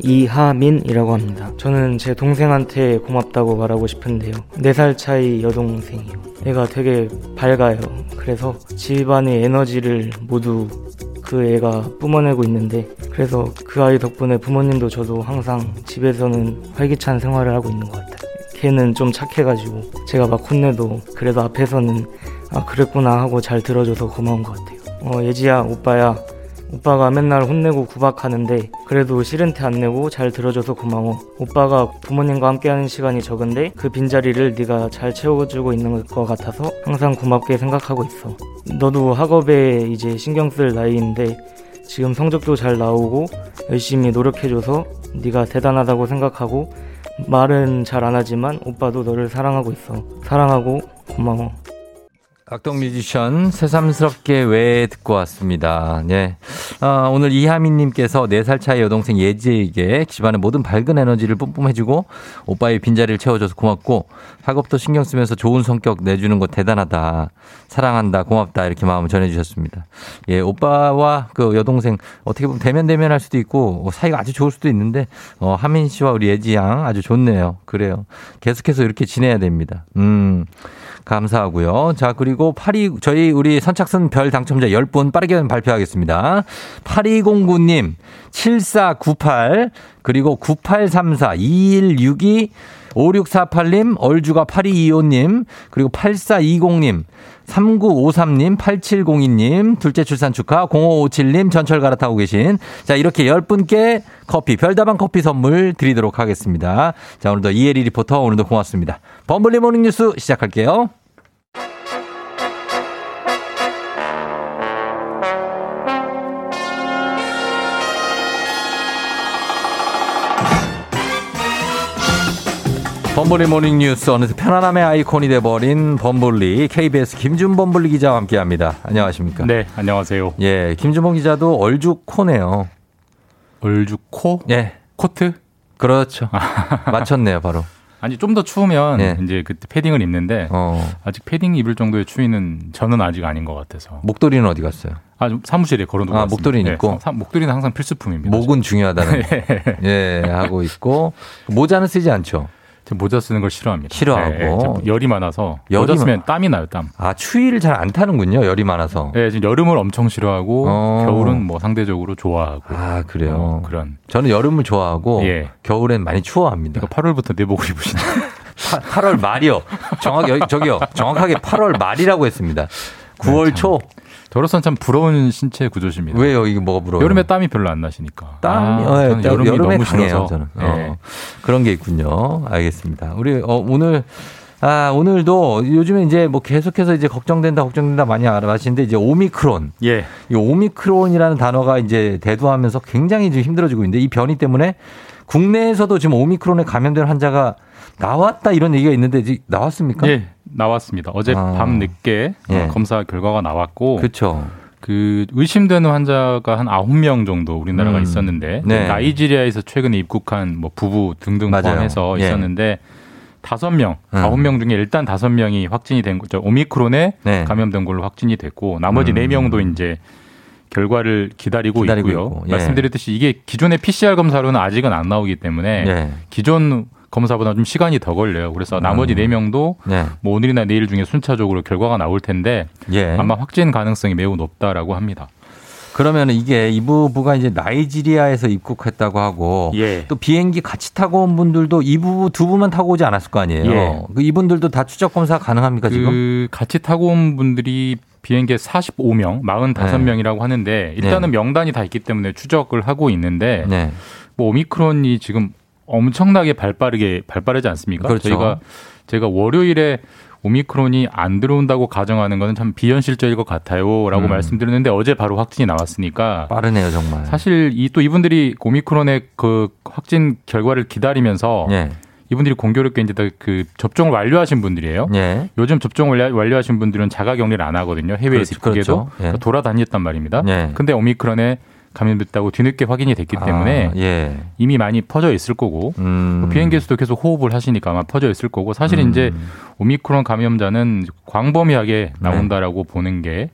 이하민이라고 합니다. 저는 제 동생한테 고맙다고 말하고 싶은데요, 4살 차이 여동생이요. 애가 되게 밝아요. 그래서 집안의 에너지를 모두 그 애가 뿜어내고 있는데, 그래서 그 아이 덕분에 부모님도 저도 항상 집에서는 활기찬 생활을 하고 있는 것 같아요. 걔는 좀 착해가지고 제가 막 혼내도 그래도 앞에서는 아, 그랬구나 하고 잘 들어줘서 고마운 것 같아요. 예지야, 오빠야, 오빠가 맨날 혼내고 구박하는데 그래도 싫은 티 안 내고 잘 들어줘서 고마워. 오빠가 부모님과 함께하는 시간이 적은데 그 빈자리를 네가 잘 채워주고 있는 것 같아서 항상 고맙게 생각하고 있어. 너도 학업에 이제 신경 쓸 나이인데 지금 성적도 잘 나오고 열심히 노력해줘서 네가 대단하다고 생각하고, 말은 잘 안 하지만 오빠도 너를 사랑하고 있어. 사랑하고 고마워. 악동뮤지션 새삼스럽게 왜 듣고 왔습니다. 예. 아, 오늘 이하민님께서 4살 차이 여동생 예지에게 집안의 모든 밝은 에너지를 뿜뿜해주고 오빠의 빈자리를 채워줘서 고맙고 학업도 신경 쓰면서 좋은 성격 내주는 거 대단하다, 사랑한다, 고맙다 이렇게 마음을 전해주셨습니다. 예, 오빠와 그 여동생 어떻게 보면 대면 할 수도 있고 사이가 아주 좋을 수도 있는데, 하민 씨와 우리 예지 양 아주 좋네요. 그래요. 계속해서 이렇게 지내야 됩니다. 감사하고요. 자, 그리고 저희 우리 선착순 별 당첨자 10분 빠르게 발표하겠습니다. 8209님, 7498, 그리고 9834, 2162, 5648님, 얼주가 8225님, 그리고 8420님, 3953님, 8702님, 둘째 출산 축하, 0557님, 전철 갈아타고 계신. 자, 이렇게 10분께 커피, 별다방 커피 선물 드리도록 하겠습니다. 자, 오늘도 이혜리 리포터, 오늘도 고맙습니다. 범블리 모닝 뉴스 시작할게요. 범블리 모닝뉴스, 어느새 편안함의 아이콘이 돼버린 범블리 KBS 김준 범블리 기자와 함께합니다. 안녕하십니까? 네, 안녕하세요. 예, 김준범 기자도 얼죽코네요. 얼죽코? 예, 코트? 그렇죠. 맞췄네요, 바로. 아니, 좀 더 추우면 예, 이제 그때 패딩을 입는데 아직 패딩 입을 정도의 추위는 저는 아직 아닌 것 같아서. 목도리는 어디 갔어요? 아, 사무실에 걸어놓고. 아, 목도리는 있고. 네, 목도리는 항상 필수품입니다. 목은 중요하다는. 예, 하고 있고 모자는 쓰지 않죠. 모자 쓰는 걸 싫어합니다. 싫어하고. 네, 열이 많아서. 모자 쓰면 땀이 나요, 땀. 아, 추위를 잘 안 타는군요, 열이 많아서. 네, 지금 여름을 엄청 싫어하고 겨울은 뭐 상대적으로 좋아하고. 아, 그래요? 그런. 저는 여름을 좋아하고 겨울엔 많이 추워합니다. 그러니까 8월부터 내복을 입으시네. 8월 말이요. 정확하게 8월 말이라고 했습니다. 9월 초. 저로서는 참 부러운 신체 구조십니다. 왜요? 이게 뭐가 부러워요? 여름에 땀이 별로 안 나시니까. 땀이 여름에 너무 싫어서. 저는. 그런 게 있군요. 알겠습니다. 우리 오늘 오늘도 요즘에 이제 뭐 계속해서 이제 걱정된다 많이 알아봤는데 이제 오미크론. 예. 이 오미크론이라는 단어가 이제 대두하면서 굉장히 지금 힘들어지고 있는데 이 변이 때문에 국내에서도 지금 오미크론에 감염된 환자가 나왔다 이런 얘기가 있는데 나왔습니까? 예, 나왔습니다. 어제 밤 늦게 검사 결과가 나왔고, 그렇죠. 그 의심되는 환자가 한 9명 정도 우리나라가 있었는데 나이지리아에서 최근에 입국한 뭐 부부 등등 포함해서 있었는데 5명, 9명 중에 일단 5명이 확진이 된 거죠. 오미크론에 감염된 걸로 확진이 됐고, 나머지 4명도 이제 결과를 기다리고 있고요. 말씀드렸듯이 이게 기존의 PCR 검사로는 아직은 안 나오기 때문에 기존 검사보다 좀 시간이 더 걸려요. 그래서 나머지 4명도 뭐 오늘이나 내일 중에 순차적으로 결과가 나올 텐데 아마 확진 가능성이 매우 높다라고 합니다. 그러면 이게 이 부부가 이제 나이지리아에서 입국했다고 하고 또 비행기 같이 타고 온 분들도 이 부부 두 분만 타고 오지 않았을 거 아니에요. 그 이분들도 다 추적 검사 가능합니까 지금? 같이 타고 온 분들이 비행기에 45명, 45명이라고 하는데 일단은 명단이 다 있기 때문에 추적을 하고 있는데 뭐 오미크론이 지금 엄청나게 발빠르지 않습니까? 그렇죠. 제가 월요일에 오미크론이 안 들어온다고 가정하는 건 참 비현실적일 것 같아요라고 말씀드렸는데 어제 바로 확진이 나왔으니까 빠르네요 정말. 사실 또 이분들이 오미크론의 그 확진 결과를 기다리면서 이분들이 공교롭게 이제 다 그 접종을 완료하신 분들이에요. 요즘 접종을 완료하신 분들은 자가격리를 안 하거든요. 해외에서 입국해도 그러니까 돌아다녔단 말입니다. 근데 오미크론에 감염됐다고 뒤늦게 확인이 됐기 때문에 이미 많이 퍼져 있을 거고 비행기에서도 계속 호흡을 하시니까 아마 퍼져 있을 거고 사실 이제 오미크론 감염자는 광범위하게 나온다라고 보는 게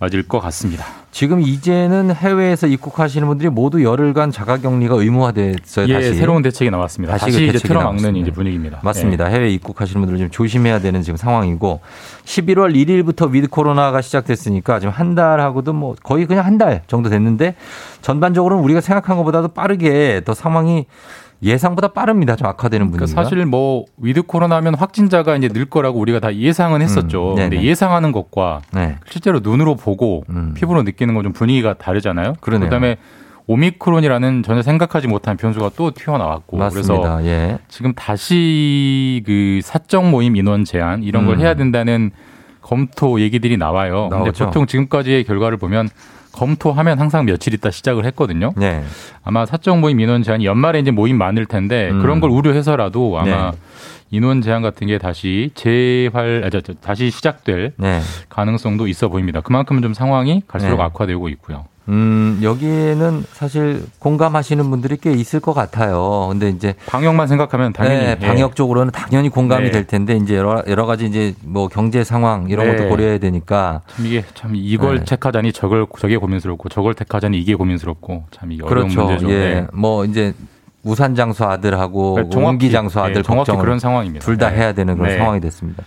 맞을 것 같습니다. 지금 이제는 해외에서 입국하시는 분들이 모두 열흘간 자가격리가 의무화됐어요. 다시 새로운 대책이 나왔습니다. 다시 이제 틀어막는 이제 분위기입니다. 맞습니다. 해외 입국하시는 분들은 좀 조심해야 되는 지금 상황이고 11월 1일부터 위드 코로나가 시작됐으니까 지금 한 달하고도 뭐 거의 그냥 한 달 정도 됐는데 전반적으로는 우리가 생각한 것보다도 빠르게 더 상황이 예상보다 빠릅니다. 좀 악화되는 분위기가. 그러니까 사실 뭐 위드 코로나면 확진자가 이제 늘 거라고 우리가 다 예상은 했었죠. 근데 예상하는 것과 실제로 눈으로 보고 피부로 느끼는 건 좀 분위기가 다르잖아요. 그러네요. 그다음에 오미크론이라는 전혀 생각하지 못한 변수가 또 튀어나왔고. 맞습니다. 그래서 지금 다시 그 사적 모임 인원 제한 이런 걸 해야 된다는 검토 얘기들이 나와요. 근데 보통 지금까지의 결과를 보면 검토하면 항상 며칠 있다 시작을 했거든요. 아마 사적 모임 인원 제한이 연말에 이제 모임 많을 텐데 그런 걸 우려해서라도 아마 인원 제한 같은 게 다시 시작될 가능성도 있어 보입니다. 그만큼 좀 상황이 갈수록 악화되고 있고요. 여기에는 사실 공감하시는 분들이 꽤 있을 것 같아요. 근데 이제 방역만 생각하면 당연히 방역 쪽으로는 당연히 공감이 될 텐데 이제 여러 가지 이제 뭐 경제 상황 이런 것도 고려해야 되니까 참 이게 참 이걸 택하자니 저게 고민스럽고 저걸 택하자니 이게 고민스럽고 참 이게 어려운 문제죠. 뭐 이제 우산 장수 아들하고 옹기 장수 아들 정확히 그런 상황입니다. 둘 다 해야 되는 그런 상황이 됐습니다.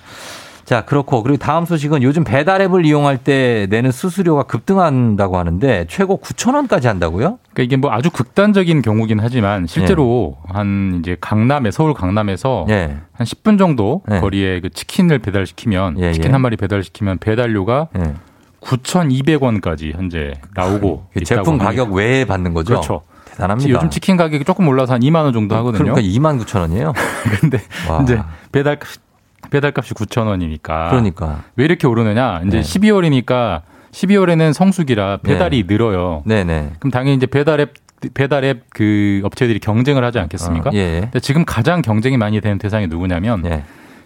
자, 그렇고 그리고 다음 소식은 요즘 배달앱을 이용할 때 내는 수수료가 급등한다고 하는데 최고 9,000원까지 한다고요? 그러니까 이게 뭐 아주 극단적인 경우긴 하지만 실제로 한 이제 서울 강남에서 한 10분 정도 거리에 그 치킨을 배달시키면 치킨 한 마리 배달시키면 배달료가 9,200원까지 현재 나오고 있다고 제품 가격 합니다. 외에 받는 거죠? 그렇죠. 대단합니다. 요즘 치킨 가격이 조금 올라서 한 2만 원 정도 하거든요. 그러니까 29,000원이에요. 근데 이제 배달값이 9,000원이니까. 그러니까. 왜 이렇게 오르느냐? 이제 12월에는 성수기라 배달이 늘어요. 그럼 당연히 이제 배달앱 그 업체들이 경쟁을 하지 않겠습니까? 근데 지금 가장 경쟁이 많이 되는 대상이 누구냐면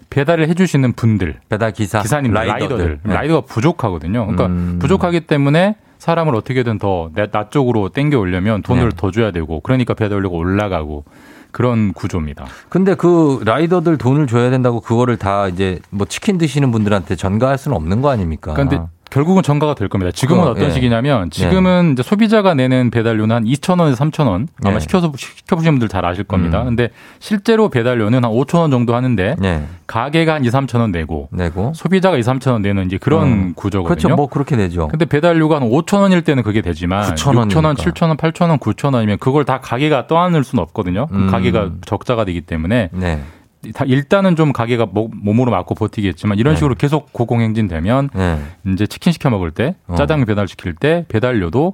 배달을 해주시는 분들, 배달 기사님, 라이더들. 라이더가 부족하거든요. 그러니까 부족하기 때문에 사람을 어떻게든 더 나 쪽으로 땡겨 오려면 돈을 더 줘야 되고, 그러니까 배달료가 올라가고. 그런 구조입니다. 근데 그 라이더들 돈을 줘야 된다고 그거를 다 이제 뭐 치킨 드시는 분들한테 전가할 수는 없는 거 아닙니까? 그런데 결국은 전가가 될 겁니다. 지금은 어떤 예. 식이냐면 지금은 예. 이제 소비자가 내는 배달료는 한 2,000원에서 3,000원 아마 예. 시켜보신 분들 잘 아실 겁니다. 근데 실제로 배달료는 한 5,000원 정도 하는데 예. 가게가 한 2, 3,000원 내고 소비자가 2, 3,000원 내는 이제 그런 구조거든요. 그렇죠. 뭐 그렇게 되죠. 근데 배달료가 한 5,000원일 때는 그게 되지만 9,000원이니까. 6,000원, 7,000원, 8,000원, 9,000원이면 그걸 다 가게가 떠안을 수는 없거든요. 가게가 적자가 되기 때문에 네. 일단은 좀 가게가 몸으로 맞고 버티겠지만 이런 식으로 네. 계속 고공행진되면 네. 이제 치킨 시켜 먹을 때 짜장면 배달시킬 때 배달료도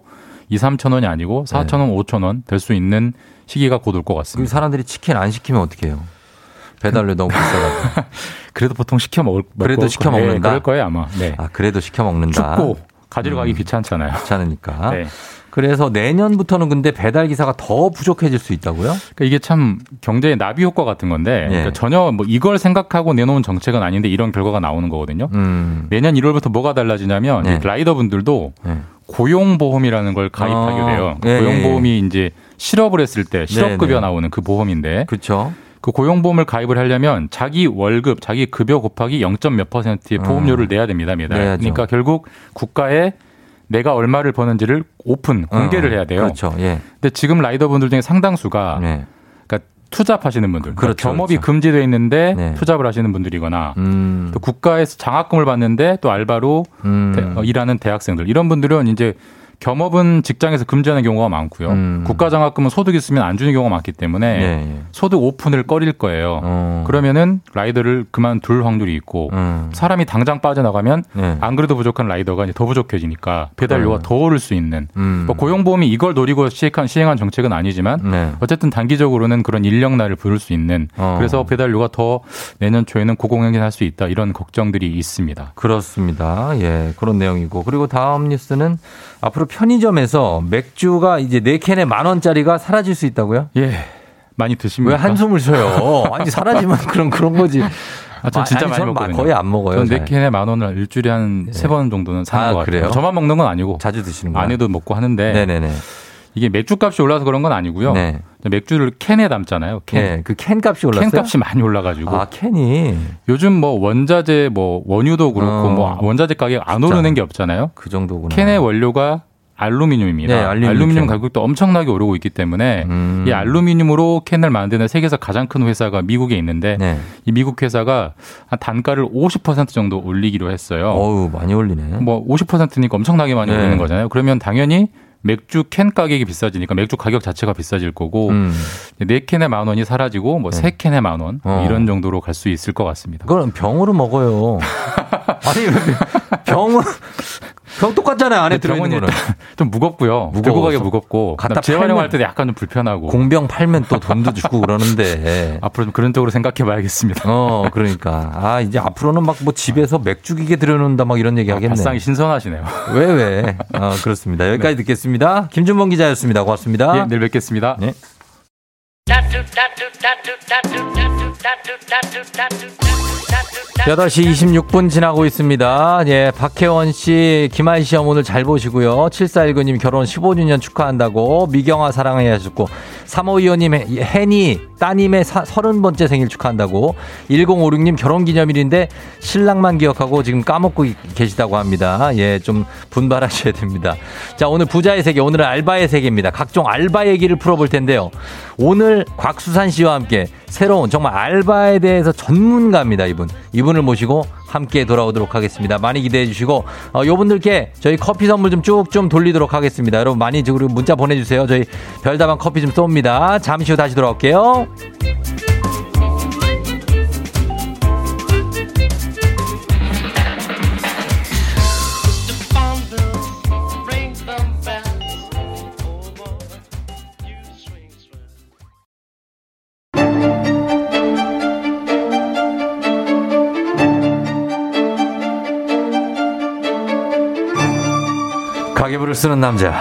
2, 3천 원이 아니고 4천 원, 5천 원 될 수 있는 시기가 곧 올 것 같습니다. 사람들이 치킨 안 시키면 어떻게 해요? 배달료 너무 비싸가지고. 그래도 보통 그래도 시켜 먹는다. 네, 그럴 거예요 아마. 네. 아, 그래도 시켜 먹는다. 춥고 가지러 가기 귀찮잖아요. 귀찮으니까. 네. 그래서 내년부터는 근데 배달 기사가 더 부족해질 수 있다고요? 그러니까 이게 참 경제의 나비 효과 같은 건데 예. 그러니까 전혀 뭐 이걸 생각하고 내놓은 정책은 아닌데 이런 결과가 나오는 거거든요. 내년 1월부터 뭐가 달라지냐면 예. 라이더분들도 예. 고용보험이라는 걸 가입하게 돼요. 예. 고용보험이 이제 실업을 했을 때 실업급여 네. 나오는 그 보험인데 그렇죠. 그 고용보험을 가입을 하려면 자기 월급, 자기 급여 곱하기 0.몇 %의 보험료를 내야 됩니다. 매달. 내야죠. 그러니까 결국 국가에 내가 얼마를 버는지를 공개를 해야 돼요. 그렇죠. 예. 근데 지금 라이더분들 중에 상당수가 예. 그러니까 투잡하시는 분들, 그렇죠, 겸업이 그렇죠. 금지되어 있는데 예. 투잡을 하시는 분들이거나 또 국가에서 장학금을 받는데 또 알바로 일하는 대학생들 이런 분들은 이제 겸업은 직장에서 금지하는 경우가 많고요. 국가 장학금은 소득이 있으면 안 주는 경우가 많기 때문에 예. 소득 오픈을 꺼릴 거예요. 그러면은 라이더를 그만둘 확률이 있고 사람이 당장 빠져나가면 예. 안 그래도 부족한 라이더가 이제 더 부족해지니까 배달료가 더 오를 수 있는 뭐 고용보험이 이걸 노리고 시행한 정책은 아니지만 네. 어쨌든 단기적으로는 그런 인력난을 부를 수 있는 그래서 배달료가 더 내년 초에는 고공행진할 수 있다 이런 걱정들이 있습니다. 그렇습니다. 예, 그런 내용이고 그리고 다음 뉴스는 앞으로 편의점에서 맥주가 이제 4캔에 10,000원짜리가 사라질 수 있다고요? 예. 많이 드십니까? 왜 한숨을 쉬어요? 아니, 사라지면 그런 거지. 아, 전 진짜 많이 먹거든요. 거의 안 먹어요. 전 4캔에 10,000원을 일주일에 한 3번 정도는 사는 것 같아요. 저만 먹는 건 아니고. 자주 드시는 거예요? 아내도 먹고 하는데. 네네네. 이게 맥주 값이 올라서 그런 건 아니고요. 네. 맥주를 캔에 담잖아요. 캔. 네, 그 캔 값이 올랐어요. 캔 값이 많이 올라가지고. 아, 캔이. 요즘 뭐 원자재 뭐 원유도 그렇고 뭐 원자재 가격 안 진짜. 오르는 게 없잖아요. 그 정도구나. 캔의 원료가 알루미늄입니다. 네, 알루미늄 가격도 엄청나게 오르고 있기 때문에 이 알루미늄으로 캔을 만드는 세계에서 가장 큰 회사가 미국에 있는데 네. 이 미국 회사가 한 단가를 50% 정도 올리기로 했어요. 어우, 많이 올리네. 뭐 50%니까 엄청나게 많이 네. 올리는 거잖아요. 그러면 당연히 맥주 캔 가격이 비싸지니까 맥주 가격 자체가 비싸질 거고 4캔에 10,000원이 사라지고 뭐 3캔에 10,000원 이런 정도로 갈 수 있을 것 같습니다. 그럼 병으로 먹어요. 아니 병 똑같잖아요. 안에 들어있는 거는. 좀 무겁고요. 들고 가기 무겁고. 재활용할 때도 약간 좀 불편하고. 공병 팔면 또 돈도 주고 그러는데. 앞으로 좀 그런 쪽으로 생각해 봐야겠습니다. 그러니까. 아, 이제 앞으로는 막 뭐 집에서 맥주 기계 들여놓는다 막 이런 얘기 하겠네. 발상이 신선하시네요. 왜. 그렇습니다. 여기까지 네. 듣겠습니다. 김준범 기자였습니다. 고맙습니다. 예, 내일 뵙겠습니다. 네. 네. 8시 26분 지나고 있습니다. 예, 박혜원 씨, 기말 시험 오늘 잘 보시고요. 7419님 결혼 15주년 축하한다고 미경아 사랑해 하셨고 3525님 혜니 따님의 30번째 생일 축하한다고 1056님 결혼기념일인데 신랑만 기억하고 지금 까먹고 계시다고 합니다. 예, 좀 분발하셔야 됩니다. 자, 오늘 부자의 세계, 오늘은 알바의 세계입니다. 각종 알바 얘기를 풀어볼 텐데요. 오늘 곽수산 씨와 함께 새로운 정말 알바에 대해서 전문가입니다. 이분을 모시고 함께 돌아오도록 하겠습니다. 많이 기대해 주시고 이분들께 저희 커피 선물 좀 쭉 돌리도록 하겠습니다. 여러분 많이 지금 문자 보내주세요. 저희 별다방 커피 좀 쏩니다. 잠시 후 다시 돌아올게요. 가계부를 쓰는 남자,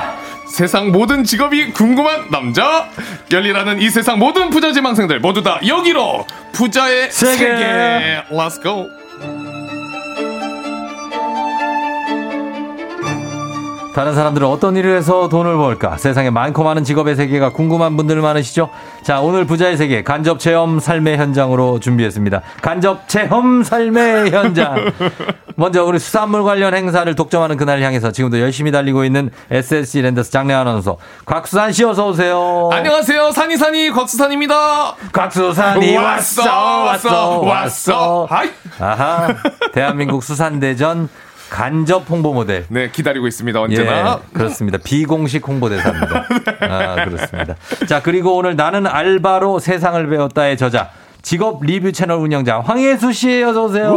세상 모든 직업이 궁금한 남자, 열리라는 이 세상 모든 부자 지망생들 모두 다 여기로, 부자의 세계. Let's go. 다른 사람들은 어떤 일을 해서 돈을 벌까? 세상에 많고 많은 직업의 세계가 궁금한 분들 많으시죠? 자, 오늘 부자의 세계 간접체험 삶의 현장으로 준비했습니다. 간접체험 삶의 현장. 먼저 우리 수산물 관련 행사를 독점하는 그날을 향해서 지금도 열심히 달리고 있는 SSG 랜더스 장래 아나운서 곽수산 씨 어서 오세요. 안녕하세요. 산이산이 곽수산입니다. 곽수산이 왔어. 하이. 아하. 대한민국 수산대전 간접 홍보 모델. 네, 기다리고 있습니다. 언제나. 예, 그렇습니다. 비공식 홍보대사입니다. 아, 그렇습니다. 자, 그리고 오늘 나는 알바로 세상을 배웠다의 저자, 직업 리뷰 채널 운영자 황혜수 씨 어서 오세요.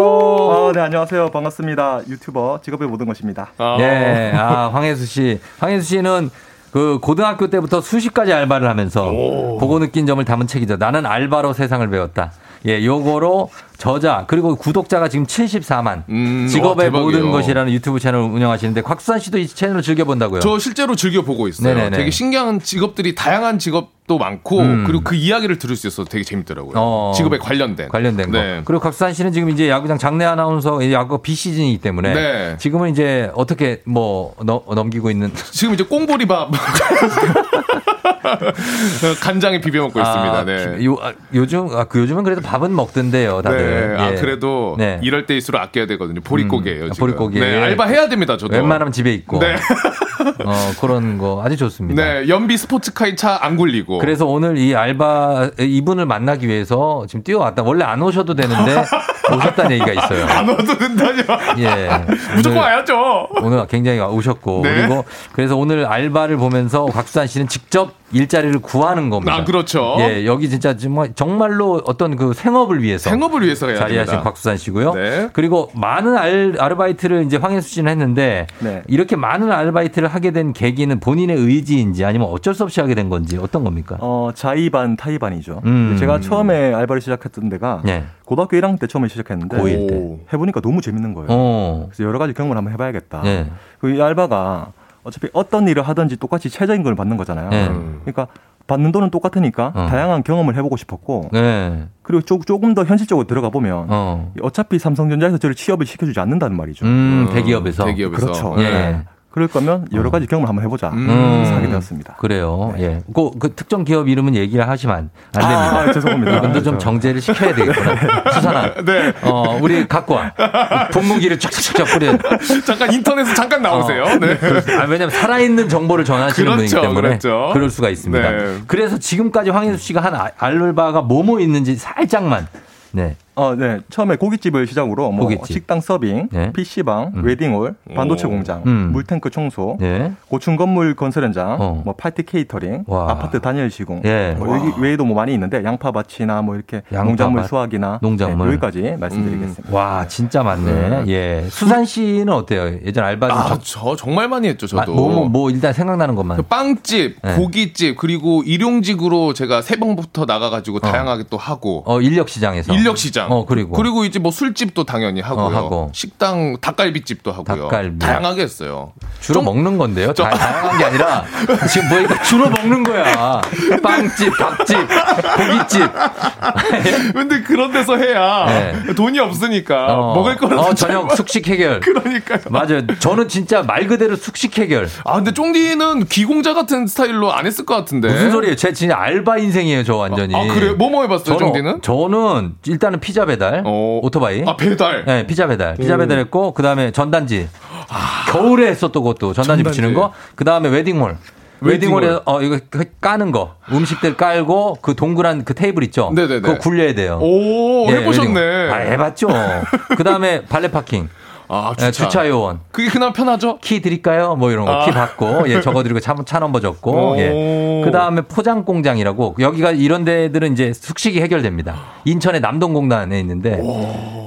아, 네, 안녕하세요. 반갑습니다. 유튜버 직업의 모든 것입니다. 아. 예, 아, 황혜수 씨. 황혜수 씨는 그 고등학교 때부터 수십 가지 알바를 하면서 오. 보고 느낀 점을 담은 책이죠. 나는 알바로 세상을 배웠다. 예, 요거로 저자 그리고 구독자가 지금 74만 직업의 모든 것이라는 유튜브 채널 운영하시는데 곽수산 씨도 이 채널을 즐겨본다고요? 저 실제로 즐겨보고 있어요. 네네네. 되게 신기한 직업들이 다양한 직업도 많고 그리고 그 이야기를 들을 수 있어서 되게 재밌더라고요. 직업에 관련된 네. 거. 그리고 곽수산 씨는 지금 이제 야구장 장내 아나운서 야구 비시즌이기 때문에 네. 지금은 이제 어떻게 뭐 넘기고 있는 지금 이제 꽁보리밥 간장에 비벼 먹고 있습니다. 네. 요즘은 그래도 밥은 먹던데요, 다들. 네. 예. 아 그래도 네. 이럴 때일수록 아껴야 되거든요. 보릿고개예요. 보릿고개. 네. 예. 알바 해야 됩니다. 저도. 웬만하면 집에 있고. 네. 그런 거 아주 좋습니다. 네. 연비 스포츠카인 차 안 굴리고. 그래서 오늘 이 알바 이분을 만나기 위해서 지금 뛰어왔다. 원래 안 오셔도 되는데 오셨다는 얘기가 있어요. 안 오셔도 된다뇨. 예. 무조건 와야죠. 오늘 굉장히 오셨고 네. 그리고 그래서 오늘 알바를 보면서 곽수산 씨는 직접 일자리를 구하는 겁니다. 아, 그렇죠. 예, 여기 진짜 정말로 어떤 그 생업을 위해서 자리하신 곽수산 씨고요. 네. 그리고 많은 아르바이트를 이제 황혜수 씨는 했는데 네. 이렇게 많은 아르바이트를 하게 된 계기는 본인의 의지인지 아니면 어쩔 수 없이 하게 된 건지 어떤 겁니까? 자의반 타의반이죠. 제가 처음에 알바를 시작했던 데가 네. 고등학교 1학년 때 처음에 시작했는데 고1 때 해보니까 너무 재밌는 거예요. 그래서 여러 가지 경험을 한번 해봐야겠다. 네. 그 알바가 어차피 어떤 일을 하든지 똑같이 최저임금을 걸 받는 거잖아요. 네. 그러니까 받는 돈은 똑같으니까 다양한 경험을 해보고 싶었고 네. 그리고 조금 더 현실적으로 들어가 보면 어차피 삼성전자에서 저를 취업을 시켜주지 않는다는 말이죠. 대기업에서. 그렇죠. 네. 네. 그럴 거면 여러 가지 경험을 한번 해보자. 하게 되었습니다. 그래요. 네. 예. 그 특정 기업 이름은 얘기하시면 안 됩니다. 아, 죄송합니다. 이분도 좀 정제를 시켜야 되겠구나. 수산아. 네. 우리 갖고 와. 분무기를 쫙쫙쫙 뿌려. 잠깐 인터넷에 잠깐 나오세요. 네. 왜냐하면 살아있는 정보를 전하시는 그렇죠, 분이기 때문에 그렇죠. 그럴 수가 있습니다. 네. 그래서 지금까지 황혜수 씨가 한 알바가 뭐뭐 있는지 살짝만. 네. 네. 처음에 고깃집을 시작으로 뭐 식당 서빙, 네. PC방, 웨딩홀, 반도체 공장, 물탱크 청소, 네. 고층 건물 건설 현장, 뭐 파티 케이터링, 와. 아파트 단열 시공, 네. 뭐 여기 외에도 뭐 많이 있는데 양파밭이나 뭐 이렇게 농작물 수확이나 농작물. 네, 여기까지 말씀드리겠습니다. 와, 진짜 많네. 예. 수산 씨는 어때요? 예전 알바 좀 저 정말 많이 했죠, 저도. 뭐 일단 생각나는 것만. 빵집, 네. 고깃집, 그리고 일용직으로 제가 새벽부터 나가 가지고 다양하게 또 하고. 인력 시장에서. 그리고 이제 뭐 술집도 당연히 하고요. 하고. 식당 닭갈비집도 하고요. 다양하게 했어요. 주로 먹는 건데요. 다양한 게 아니라 지금 보니까 주로 먹는 거야. 빵집, 닭집, 고깃집. 근데 그런 데서 해야 네. 돈이 없으니까 먹을 거라도 저녁 숙식 해결. 그러니까요. 맞아요. 저는 진짜 말 그대로 숙식 해결. 아 근데 쫑디는 기공자 같은 스타일로 안 했을 것 같은데. 무슨 소리예요? 제 진짜 알바 인생이에요. 저 완전히. 아 그래요? 뭐 해봤어요, 쫑디는? 저는 일단은 피자 배달, 오토바이. 아 배달. 네, 피자 배달했고 그 다음에 전단지. 아. 겨울에 했었던 것도 전단지 붙이는 거. 그 다음에 웨딩홀. 웨딩홀에서 이거 까는 거. 음식들 깔고 그 동그란 그 테이블 있죠. 네네네. 그거 굴려야 돼요. 오, 예, 해보셨네. 아, 해봤죠. 그 다음에 발레 파킹. 아, 주차 요원. 그게 그나마 편하죠? 키 드릴까요? 뭐 이런 거. 키 받고, 예, 적어드리고 차 넘버 적고, 예. 그 다음에 포장공장이라고, 여기가 이런 데들은 이제 숙식이 해결됩니다. 인천의 남동공단에 있는데,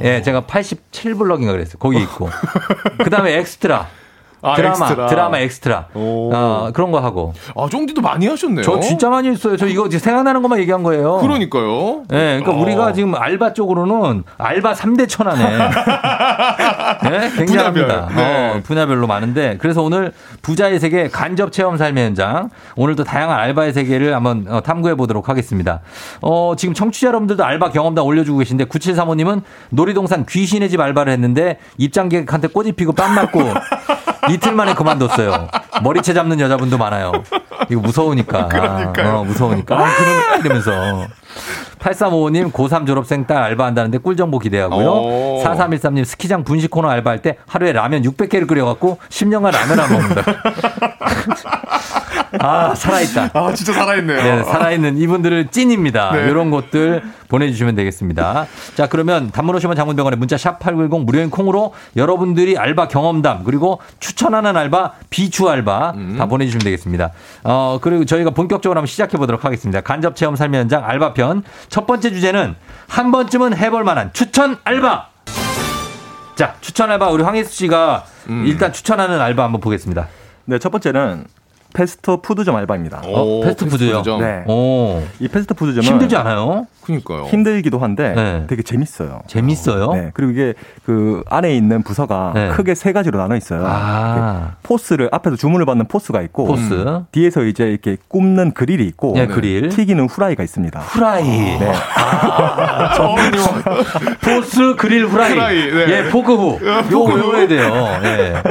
예, 제가 87블럭인가 그랬어요. 거기 있고. 그 다음에 엑스트라. 드라마 엑스트라. 그런 거 하고. 아, 쫑디도 많이 하셨네요. 저 진짜 많이 했어요. 저 이거 지금 생각나는 것만 얘기한 거예요. 그러니까요. 예, 네, 그러니까 우리가 지금 알바 쪽으로는 알바 3대 천하네. 네, 굉장합니다. 분야별. 네. 분야별로 많은데. 그래서 오늘 부자의 세계 간접 체험 삶의 현장. 오늘도 다양한 알바의 세계를 한번 탐구해 보도록 하겠습니다. 지금 청취자 여러분들도 알바 경험담 올려주고 계신데 9735님은 놀이동산 귀신의 집 알바를 했는데 입장객한테 꼬집히고 뺨 맞고 이틀 만에 그만뒀어요. 머리채 잡는 여자분도 많아요. 이거 무서우니까. 그러니까요. 무서우니까. 이러면서. 8355님 고3 졸업생 딸 알바한다는데 꿀정보 기대하고요. 오. 4313님 스키장 분식 코너 알바할 때 하루에 라면 600개를 끓여갖고 10년간 라면 안 먹는다. 아, 살아있다. 아, 진짜 살아있네요. 네, 살아있는 이분들을 찐입니다. 네. 이런 것들 보내주시면 되겠습니다. 자, 그러면 단문호시면 장문병원에 문자 샵890 무료인 콩으로 여러분들이 알바 경험담 그리고 추천하는 알바, 비추 알바 다 보내주시면 되겠습니다. 그리고 저희가 본격적으로 한번 시작해보도록 하겠습니다. 간접체험 삶의 현장 알바편. 첫 번째 주제는 한 번쯤은 해볼 만한 추천 알바. 자, 추천 알바 우리 황혜수 씨가 일단 추천하는 알바 한번 보겠습니다. 네, 첫 번째는 패스트푸드점 알바입니다. 패스트푸드요? 네. 오. 이 패스트푸드점은 힘들지 않아요? 그러니까요. 힘들기도 한데 네. 되게 재밌어요. 재밌어요? 네. 그리고 이게 그 안에 있는 부서가 네. 크게 세 가지로 나눠 있어요. 아. 포스를 앞에서 주문을 받는 포스가 있고, 포스. 뒤에서 이제 이렇게 굽는 그릴이 있고, 네, 그릴. 튀기는 후라이가 있습니다. 후라이. 네. 아. 포스, 그릴, 후라이. 네. 예, 포크후. 요거 외워야 돼요. 예.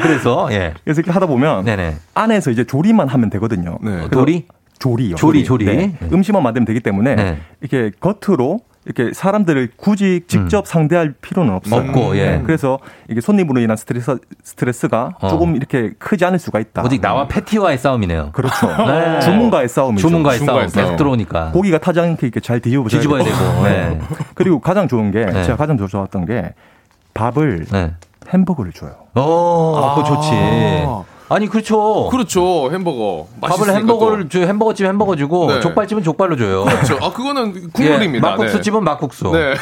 그래서 예. 그래서 이렇게 하다 보면 네네. 안에서 이제 조리만 하면 되거든요. 네. 조리? 조리요. 조리. 네. 음식만 만들면 되기 때문에 네. 이렇게 겉으로 이렇게 사람들을 굳이 직접 상대할 필요는 없어요. 없고, 예. 네. 그래서 이게 손님으로 인한 스트레스가 조금 이렇게 크지 않을 수가 있다. 오직 나와 패티와의 싸움이네요. 그렇죠. 네. 주문과의 싸움이죠. 주문과의 싸움. 계속 들어오니까. 고기가 타지 않게 이렇게 잘 뒤집어야 되고. 네. 그리고 가장 좋은 게 네. 제가 가장 좋았던 게 밥을 네. 햄버거를 줘요. 그거 좋지. 아니 그렇죠. 그렇죠. 햄버거. 밥을 햄버거를 줘, 햄버거집 햄버거 주고 네. 족발집은 족발로 줘요. 그렇죠. 아 그거는 국물입니다. 예, 막국수집은 네. 막국수. 네.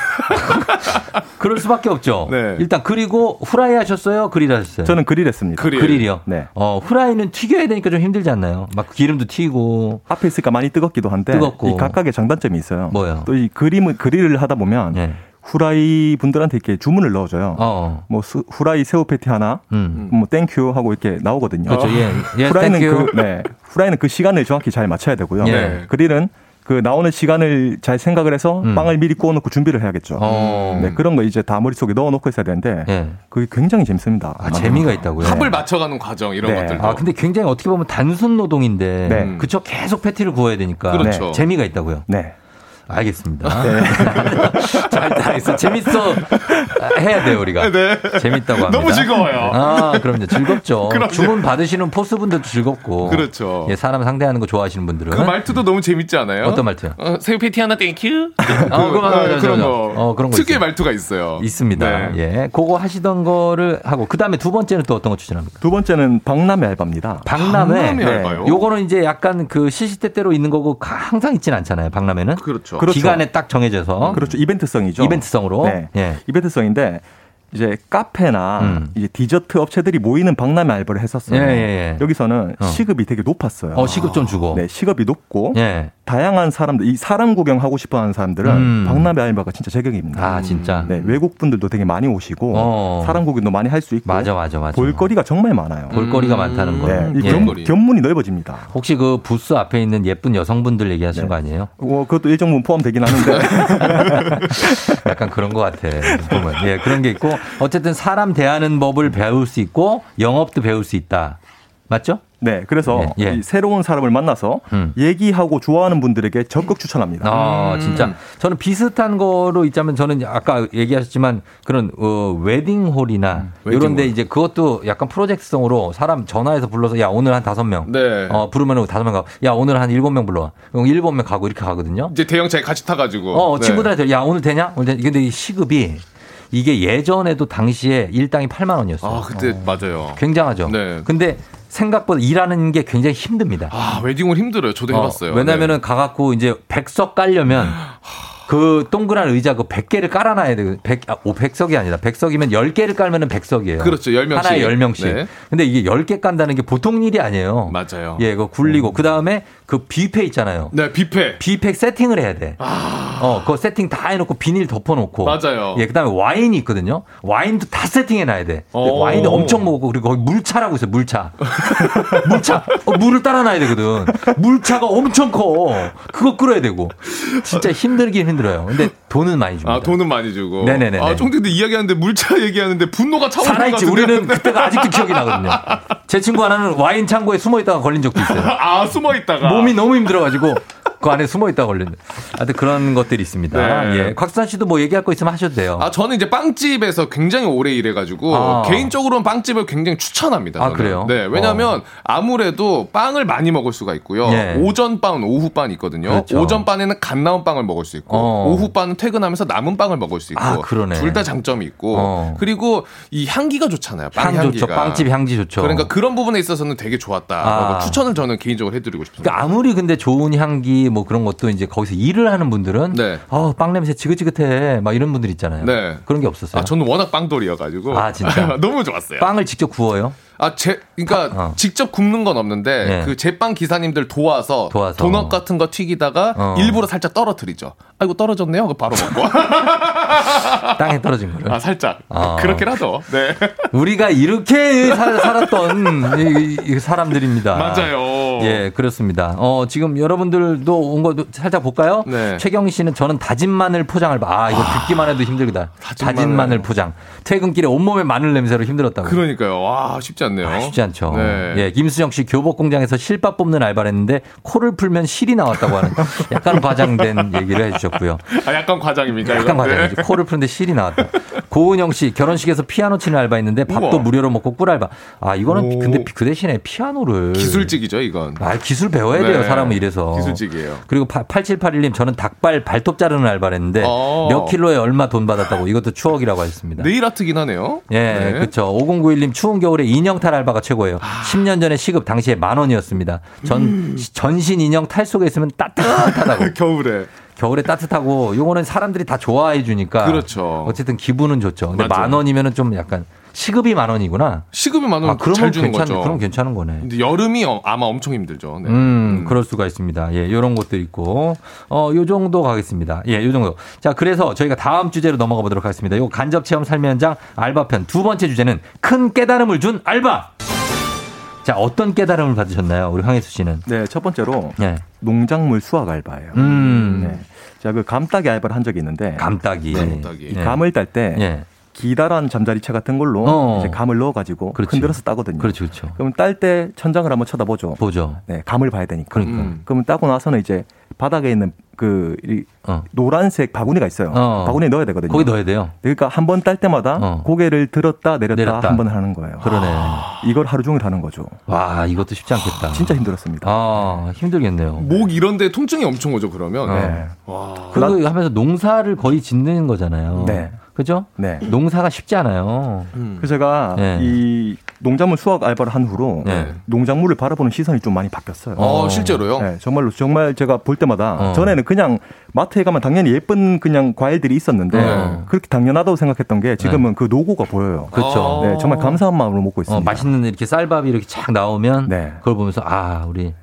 그럴 수밖에 없죠. 네. 일단 그리고 후라이 하셨어요? 그릴 하셨어요? 저는 그릴했습니다. 그릴이요. 네. 후라이는 튀겨야 되니까 좀 힘들지 않나요? 막 기름도 튀고 앞에 있으니까 많이 뜨겁기도 한데 이 각각의 장단점이 있어요. 뭐요? 또 이 그릴을 하다 보면. 네. 후라이 분들한테 이렇게 주문을 넣어줘요. 뭐 후라이 새우 패티 하나, 뭐 땡큐 하고 이렇게 나오거든요. 그렇죠. 예, 후라이는 후라이는 그 시간을 정확히 잘 맞춰야 되고요. 예. 그릴은 그 나오는 시간을 잘 생각을 해서 빵을 미리 구워놓고 준비를 해야겠죠. 네, 그런 거 이제 다 머릿속에 넣어놓고 있어야 되는데 예. 그게 굉장히 재밌습니다. 아, 재미가 있다고요? 합을 맞춰가는 과정 이런 네. 것들도. 아, 근데 굉장히 어떻게 보면 단순 노동인데 네. 그쵸? 계속 패티를 구워야 되니까 그렇죠. 네. 재미가 있다고요? 네. 알겠습니다. 네. 자, 재밌어 해야 돼요, 우리가. 네. 재밌다고 합니다. 너무 즐거워요. 아, 그럼요. 즐겁죠. 그럼요. 주문 받으시는 포스분들도 즐겁고. 그렇죠. 예, 사람 상대하는 거 좋아하시는 분들은. 그 말투도 너무 재밌지 않아요? 어떤 말투요? 새우 패티 하나 땡큐. 그런 거. 그런 거. 특유의 말투가 있어요. 있습니다. 네. 예. 그거 하시던 거를 하고. 그 다음에 두 번째는 또 어떤 거 추천합니까? 두 번째는 박람회 알바입니다. 박람회 알바요? 요거는 이제 약간 그 시시때때로 있는 거고 항상 있진 않잖아요, 박람회는. 그렇죠. 그렇죠. 기간에 딱 정해져서. 그렇죠. 이벤트성이죠. 이벤트성으로. 네. 예. 이벤트성인데 이제 카페나 이제 디저트 업체들이 모이는 박람회 알바를 했었어요. 예. 여기서는 시급이 되게 높았어요. 시급 좀 주고. 네, 시급이 높고 예. 다양한 사람들, 이 사람 구경하고 싶어하는 사람들은 박람회 알바가 진짜 제격입니다. 아, 진짜. 네, 외국 분들도 되게 많이 오시고 사람 구경도 많이 할 수 있고. 맞아. 볼거리가 정말 많아요. 볼거리가 많다는 거예요. 네, 예. 견문이 넓어집니다. 혹시 그 부스 앞에 있는 예쁜 여성분들 얘기하시는 네. 거 아니에요? 그것도 일정분 포함되긴 하는데. 약간 그런 것 같아. 보면. 예, 그런 게 있고. 어쨌든 사람 대하는 법을 배울 수 있고 영업도 배울 수 있다. 맞죠? 네. 그래서 예. 이 새로운 사람을 만나서 얘기하고 좋아하는 분들에게 적극 추천합니다. 아, 진짜. 저는 비슷한 거로 있자면 저는 아까 얘기하셨지만 그런 웨딩홀이나 이런 데 이제 그것도 약간 프로젝트성으로 사람 전화해서 불러서 야, 오늘 한 5명. 네. 부르면 5명 가고 야, 오늘 한 7명 불러와. 그럼 7명 가고 이렇게 가거든요. 이제 대형차에 같이 타가지고. 네. 친구들한테 야, 오늘 되냐? 근데 이 시급이 이게 예전에도 당시에 일당이 8만 원이었어요. 아, 그때 맞아요. 굉장하죠. 네. 근데 생각보다 일하는 게 굉장히 힘듭니다. 아, 웨딩홀 힘들어요. 저도 해봤어요. 왜냐면은 네. 가갖고 이제 100석 깔려면 그 동그란 의자 그 100개를 깔아놔야 돼요. 100석이 아니다. 100석이면 10개를 깔면은 100석이에요. 그렇죠. 10명씩. 하나에 10명씩. 네. 근데 이게 10개 깐다는 게 보통 일이 아니에요. 맞아요. 예, 그거 굴리고. 그 다음에 그 뷔페 있잖아요. 네, 뷔페. 뷔페 세팅을 해야 돼. 그거 세팅 다 해놓고 비닐 덮어놓고. 맞아요. 예, 그 다음에 와인이 있거든요. 와인도 다 세팅해놔야 돼. 와인을 엄청 먹고, 그리고 거기 물차라고 있어요. 물차. 물을 따라놔야 되거든. 물차가 엄청 커. 그거 끓여야 되고. 진짜 힘들긴 힘들어. 힘들어요. 근데 돈은 많이 줍니다. 아, 돈은 많이 주고. 네네네. 아, 좀 전에 이야기하는데 물차 얘기하는데 분노가 차오르는 것 같은데. 우리는 그때가 아직도 기억이 나거든요. 제 친구 하나는 와인 창고에 숨어 있다가 걸린 적도 있어요. 아, 숨어 있다가. 몸이 너무 힘들어가지고. 그 안에 숨어 있다 걸렸는데. 하여튼 그런 것들이 있습니다. 네. 예. 곽수산 씨도 뭐 얘기할 거 있으면 하셔도 돼요. 아, 저는 이제 빵집에서 굉장히 오래 일해가지고, 아. 개인적으로는 빵집을 굉장히 추천합니다. 저는. 아, 그래요? 네. 왜냐면 아무래도 빵을 많이 먹을 수가 있고요. 예. 오전빵, 오후빵이 있거든요. 그렇죠. 오전빵에는 갓 나온 빵을 먹을 수 있고, 오후빵은 퇴근하면서 남은 빵을 먹을 수 있고, 아, 그러네. 둘 다 장점이 있고, 그리고 이 향기가 좋잖아요. 빵 향기가. 좋죠. 빵집 향기 좋죠. 그러니까 그런 부분에 있어서는 되게 좋았다. 아. 추천을 저는 개인적으로 해드리고 싶습니다. 그러니까 아무리 근데 좋은 향기, 뭐 그런 것도 이제 거기서 일을 하는 분들은 네. 빵 냄새 지긋지긋해 막 이런 분들 있잖아요. 네. 그런 게 없었어요. 아, 저는 워낙 빵돌이여가지고 아 진짜 너무 좋았어요. 빵을 직접 구워요? 아, 그러니까 직접 굽는 건 없는데 네. 그 제빵 기사님들 도와서 도넛 같은 거 튀기다가 일부러 살짝 떨어뜨리죠. 아이고 떨어졌네요. 그거 바로 먹고 땅에 떨어진 거를. 아 살짝 그렇게라도. 네. 우리가 이렇게 살았던 사람들입니다. 맞아요. 예, 그렇습니다. 지금 여러분들도 온 거 살짝 볼까요? 네. 최경 씨는 저는 다진 마늘 포장을 이거 듣기만 해도 힘들다. 다진 마늘 포장. 퇴근길에 온몸에 마늘 냄새로 힘들었다고. 그러니까요. 와 쉽지 않. 쉽지 않죠. 네. 예, 김수정 씨 교복 공장에서 실밥 뽑는 알바를 했는데 코를 풀면 실이 나왔다고 하는 약간 과장된 얘기를 해주셨고요. 아, 약간 과장입니까? 약간 과장이죠. 네. 코를 푸는데 실이 나왔다. 고은영 씨 결혼식에서 피아노 치는 알바했는데 밥도 우와. 무료로 먹고 꿀알바. 아 이거는 근데 그 대신에 피아노를 기술직이죠 이건. 아 기술 배워야 돼요. 네. 사람은 이래서. 기술직이에요. 그리고 8781님 저는 닭발 발톱 자르는 알바를 했는데 몇 킬로에 얼마 돈 받았다고 이것도 추억이라고 하셨습니다. 네일 아트긴 하네요. 예, 네. 그렇죠. 5091님 추운 겨울에 인형 탈 알바가 최고예요. 10년 전에 시급 당시에 10,000원이었습니다. 전신 인형 탈 속에 있으면 따뜻하다고. 겨울에 따뜻하고 요거는 사람들이 다 좋아해 주니까. 그렇죠. 어쨌든 기분은 좋죠. 근데 맞아요. 10,000원이면은 좀 약간 시급이 10,000원이구나. 시급이 10,000원 잘 주는 거죠. 그럼 괜찮은 거네. 근데 여름이 아마 엄청 힘들죠. 네. 그럴 수가 있습니다. 예, 요런 것도 있고. 요 정도 가겠습니다. 예, 요 정도. 자, 그래서 저희가 다음 주제로 넘어가 보도록 하겠습니다. 요 간접 체험 삶의 현장 알바편 두 번째 주제는 큰 깨달음을 준 알바. 자, 어떤 깨달음을 받으셨나요? 우리 황혜수 씨는. 네, 첫 번째로 네. 농작물 수확 알바예요. 네. 제가 그 감따기 알바를 한 적이 있는데 감따기. 네. 이 감을 딸 때 네. 기다란 잠자리채 같은 걸로 이제 감을 넣어가지고 그렇지. 흔들어서 따거든요. 그렇죠, 그렇죠. 그럼 딸 때 천장을 한번 쳐다보죠. 보죠. 네, 감을 봐야 되니까. 그러니까. 그럼 따고 나서는 이제 바닥에 있는 그 노란색 바구니가 있어요. 바구니에 넣어야 되거든요. 거기 넣어야 돼요. 그러니까 한 번 딸 때마다 고개를 들었다 내렸다. 한 번 하는 거예요. 그러네. 이걸 하루 종일 하는 거죠. 와, 이것도 쉽지 않겠다. 진짜 힘들었습니다. 아, 힘들겠네요. 목 이런데 통증이 엄청 오죠, 그러면. 네. 와. 그거 하면서 농사를 거의 짓는 거잖아요. 네. 그죠? 네. 농사가 쉽지 않아요. 그래서 제가 이 농작물 수확 알바를 한 후로 농작물을 바라보는 시선이 좀 많이 바뀌었어요. 실제로요? 네, 정말 제가 볼 때마다 전에는 그냥 마트에 가면 당연히 예쁜 그냥 과일들이 있었는데 그렇게 당연하다고 생각했던 게 지금은 그 노고가 보여요. 그렇죠. 네, 정말 감사한 마음으로 먹고 있습니다. 맛있는 이렇게 쌀밥이 이렇게 착 나오면 네. 그걸 보면서 아 우리.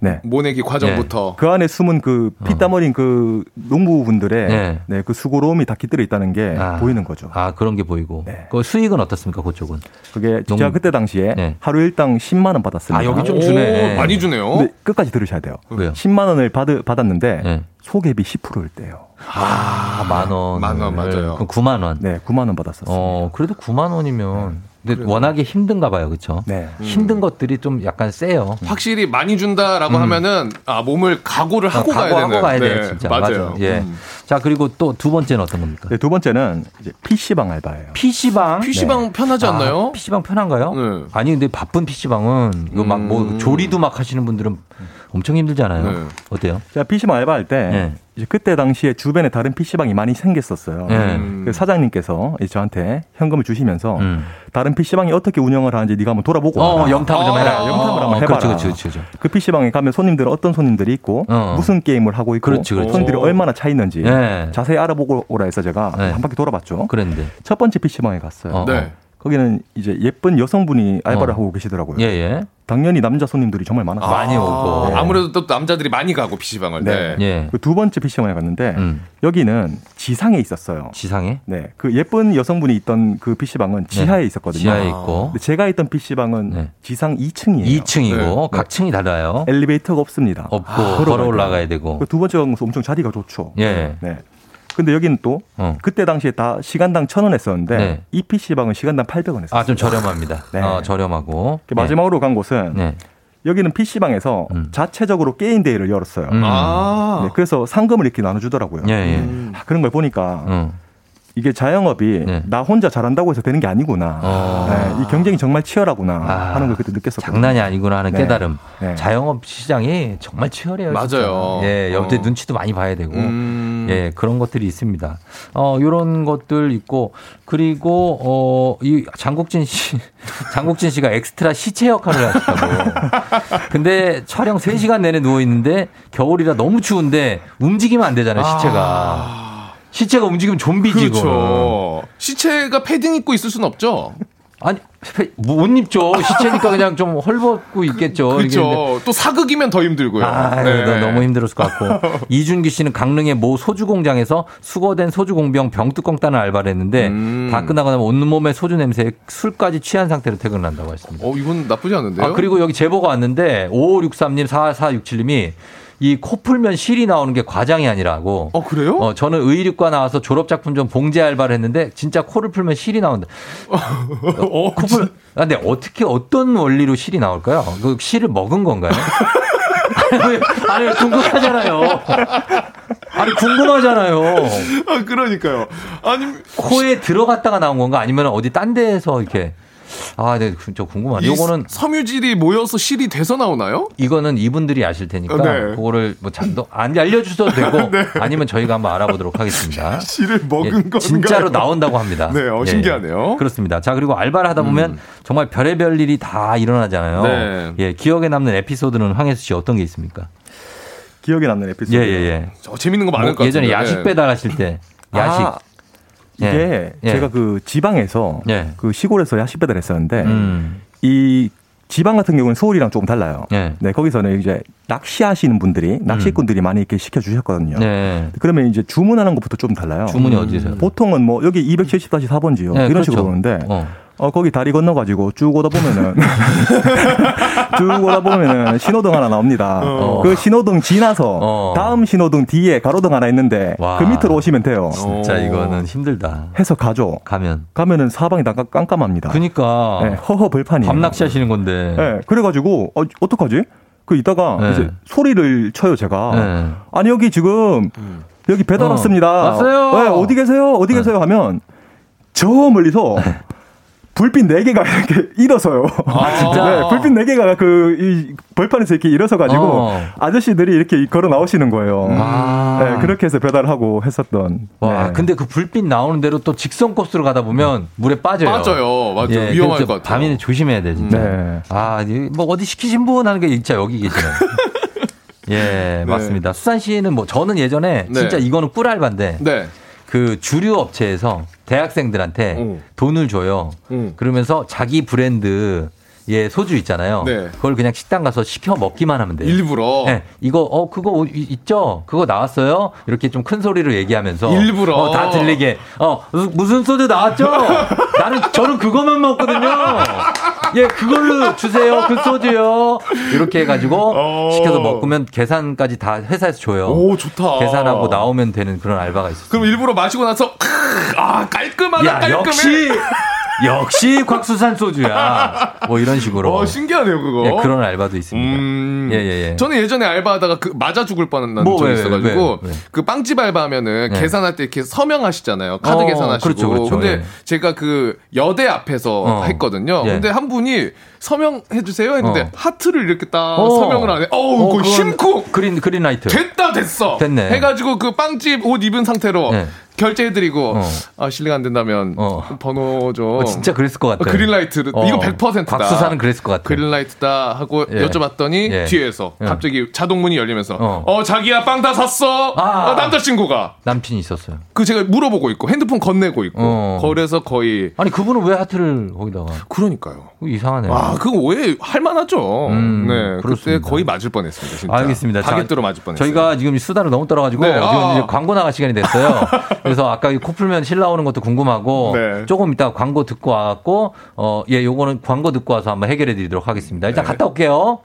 네. 모내기 과정부터. 네. 그 안에 숨은 그 피땀 흘린 그 농부분들의 네, 그 수고로움이 다 깃들어 있다는 게 보이는 거죠. 아, 그런 게 보이고. 네. 그 수익은 어떻습니까, 그쪽은? 그게 제가 그때 당시에 하루 일당 10만 원 받았습니다. 아, 여기 좀 주네. 오, 많이 주네요. 끝까지 들으셔야 돼요. 왜요? 10만 원을 받았는데 소개비 10%일 때요. 아, 10,000원. 10,000원, 맞아요. 그럼 9만 원. 네, 9만 원 받았었어요. 그래도 9만 원이면. 네. 근데 그래도. 워낙에 힘든가 봐요, 그렇죠? 네. 힘든 것들이 좀 약간 세요. 확실히 많이 준다라고 하면은 몸을 각오를 하고 가야 돼요. 네. 진짜. 맞아요. 예. 자 그리고 또 두 번째는 어떤 겁니까? 네, 두 번째는 이제 PC방 알바예요. PC방 네. 편하지 않나요? 아, PC방 편한가요? 네. 아니 근데 바쁜 PC방은 이거 막 뭐 조리도 막 하시는 분들은 엄청 힘들잖아요. 네. 어때요? 제가 PC방 알바할 때. 네. 이제 그때 당시에 주변에 다른 PC방이 많이 생겼었어요. 그래서 사장님께서 저한테 현금을 주시면서 다른 PC방이 어떻게 운영을 하는지 네가 한번 돌아보고 와라. 영탐을 좀 해라. 영탐을 한번 해봐라. 그렇죠. 그 PC방에 가면 손님들은 어떤 손님들이 있고 무슨 게임을 하고 있고 그렇지. 손님들이 얼마나 차 있는지 자세히 알아보고 오라 해서 제가 한 바퀴 돌아봤죠. 그랬는데 첫 번째 PC방에 갔어요. 네. 거기는 이제 예쁜 여성분이 알바를 하고 계시더라고요. 예예. 당연히 남자 손님들이 정말 많았어요. 아, 많이 오고. 네. 아무래도 또 남자들이 많이 가고 PC방을. 네. 네. 예. 그 두 번째 PC방에 갔는데 여기는 지상에 있었어요. 지상에? 네. 그 예쁜 여성분이 있던 그 PC방은 지하에 있었거든요. 지하에 있고. 근데 제가 있던 PC방은 지상 2층이에요. 2층이고 각 층이 달라요. 엘리베이터가 없습니다. 없고 걸어 올라가야 되고. 그 두 번째 가서 엄청 자리가 좋죠. 예. 네. 근데 여기는 또 그때 당시에 다 시간당 1,000원 했었는데 이 PC방은 시간당 800원 했었어요. 아, 좀 저렴합니다. 네. 저렴하고. 마지막으로 간 곳은 여기는 PC방에서 자체적으로 게임 대회를 열었어요. 아. 네, 그래서 상금을 이렇게 나눠주더라고요. 예, 예. 그런 걸 보니까 이게 자영업이 나 혼자 잘한다고 해서 되는 게 아니구나. 아. 네, 이 경쟁이 정말 치열하구나 하는 걸 그때 느꼈었거든요. 장난이 아니구나 하는 깨달음. 네. 자영업 시장이 정말 치열해요. 맞아요. 예, 옆에 눈치도 많이 봐야 되고. 예, 그런 것들이 있습니다. 요런 것들 있고, 그리고, 이 장국진 씨가 엑스트라 시체 역할을 하셨다고. 근데 촬영 3시간 내내 누워있는데, 겨울이라 너무 추운데, 움직이면 안 되잖아요, 시체가. 시체가 움직이면 좀비지. 그렇죠. 시체가 패딩 입고 있을 순 없죠? 아니, 못 입죠. 시체니까 그냥 좀 헐벗고 있겠죠. 그렇죠. 또 사극이면 더 힘들고요. 아, 네. 너무 힘들었을 것 같고. 이준기 씨는 강릉의 모 소주공장에서 수거된 소주공병 병뚜껑 따는 알바를 했는데 다 끝나고 나면 온몸에 소주 냄새에 술까지 취한 상태로 퇴근을 한다고 했습니다. 이건 나쁘지 않은데요? 아, 그리고 여기 제보가 왔는데 5563님, 4467님이 이 코풀면 실이 나오는 게 과장이 아니라고. 그래요? 저는 의류과 나와서 졸업작품 좀 봉제 알바를 했는데 진짜 코를 풀면 실이 나온다. 코풀. 근데 어떻게 어떤 원리로 실이 나올까요? 그 실을 먹은 건가요? 아니 궁금하잖아요. 아니 궁금하잖아요. 아 그러니까요. 아니 코에 들어갔다가 나온 건가 아니면 어디 딴 데에서 이렇게. 아, 네, 저 궁금하네. 요거는 섬유질이 모여서 실이 돼서 나오나요? 이거는 이분들이 아실 테니까 그거를 뭐 잠도 안 알려주셔도 되고 아니면 저희가 한번 알아보도록 하겠습니다. 실을 먹은 건가요? 진짜로 나온다고 합니다. 네, 신기하네요. 예, 그렇습니다. 자, 그리고 알바를 하다 보면 정말 별의별 일이 다 일어나잖아요. 네. 예, 기억에 남는 에피소드는 황혜수 씨 어떤 게 있습니까? 기억에 남는 에피소드. 예. 재밌는 거 많을 것 같아요. 예전에 야식 배달하실 때 야식. 이게 제가 그 지방에서 그 시골에서 야식 배달 했었는데 이 지방 같은 경우는 서울이랑 조금 달라요. 네, 거기서는 이제 낚시하시는 분들이 낚시꾼들이 많이 이렇게 시켜주셨거든요. 그러면 이제 주문하는 것부터 좀 달라요. 주문이 어디세요? 보통은 뭐 여기 270-4번지요. 네, 이런 그렇죠. 식으로 오는데 거기 다리 건너가지고 쭉 오다 보면은 신호등 하나 나옵니다. 그 신호등 지나서 다음 신호등 뒤에 가로등 하나 있는데 와. 그 밑으로 오시면 돼요. 진짜 이거는 힘들다. 해서 가죠. 가면은 사방이 다 깜깜합니다. 그러니까 네, 허허벌판이에요. 밤낚시 하시는 건데. 네, 그래가지고 어떡하지? 그 이따가 이제 소리를 쳐요 제가. 아니 여기 지금 여기 배달 왔습니다. 왔어요. 네, 어디 계세요? 어디 계세요? 하면 저 멀리서. 불빛 4개가 이렇게 일어서요. 아, 진짜? 네, 불빛 4개가 이 벌판에서 이렇게 일어서가지고 아저씨들이 이렇게 걸어 나오시는 거예요. 네, 그렇게 해서 배달하고 했었던. 와, 네. 근데 그 불빛 나오는 대로 또 직선 코스로 가다 보면 물에 빠져요. 맞아요. 맞아요. 예, 위험할 것 같아요. 밤에는 조심해야 돼, 진짜. 네. 아, 뭐 어디 시키신 분 하는 게 진짜 여기 계시네요. 예, 네. 맞습니다. 수산 씨는 뭐 저는 예전에 진짜 이거는 꿀알바인데. 네. 그 주류 업체에서 대학생들한테 돈을 줘요. 그러면서 자기 브랜드 소주 있잖아요. 그걸 그냥 식당 가서 시켜 먹기만 하면 돼요. 일부러. 네, 이거 그거 있죠? 그거 나왔어요? 이렇게 좀 큰 소리로 얘기하면서 일부러 다 들리게. 무슨 소주 나왔죠? 저는 그거만 먹거든요. 예, 그걸로 주세요. 그 소주요. 이렇게 해가지고 시켜서 먹으면 계산까지 다 회사에서 줘요. 오, 좋다. 계산하고 나오면 되는 그런 알바가 있었어요. 그럼 일부러 마시고 나서 깔끔하다. 깔끔해. 역시 곽수산 소주야. 뭐 이런 식으로. 신기하네요, 그거. 예, 그런 알바도 있습니다. 예. 저는 예전에 알바하다가 맞아 죽을 뻔한 적이 있어가지고 그 빵집 알바하면은 계산할 때 이렇게 서명하시잖아요. 카드 계산하시고. 그렇죠. 근데 제가 그 여대 앞에서 했거든요. 근데 한 분이 서명해주세요 했는데 하트를 이렇게 딱 서명을 안 해. 심쿵. 그린라이트. 됐다, 됐어. 됐네. 해가지고 그 빵집 옷 입은 상태로 결제해드리고 실례가 안 된다면 번호 좀 진짜 그랬을 것 같아요. 그린라이트 이거 100%다. 곽수산은 그랬을 것 같아요. 그린라이트다 하고 여쭤봤더니 뒤에서 갑자기 자동문이 열리면서 자기야 빵 다 샀어. 남자친구가 남친이 있었어요. 그 제가 물어보고 있고 핸드폰 건네고 있고 그래서 거의 아니 그분은 왜 하트를 거기다가 그러니까요. 이상하네요. 아 그거 왜 할만하죠. 네 그때 거의 맞을 뻔했습니다. 진짜. 알겠습니다. 바게트로 맞을 뻔했어요. 저희가 지금 수다를 너무 떨어가지고 네. 이제 광고 나갈 시간이 됐어요. 그래서 아까 코 풀면 실 나오는 것도 궁금하고 네. 조금 이따 광고 듣고 와갖고 예 요거는 광고 듣고 와서 한번 해결해 드리도록 하겠습니다. 일단 네. 갔다 올게요.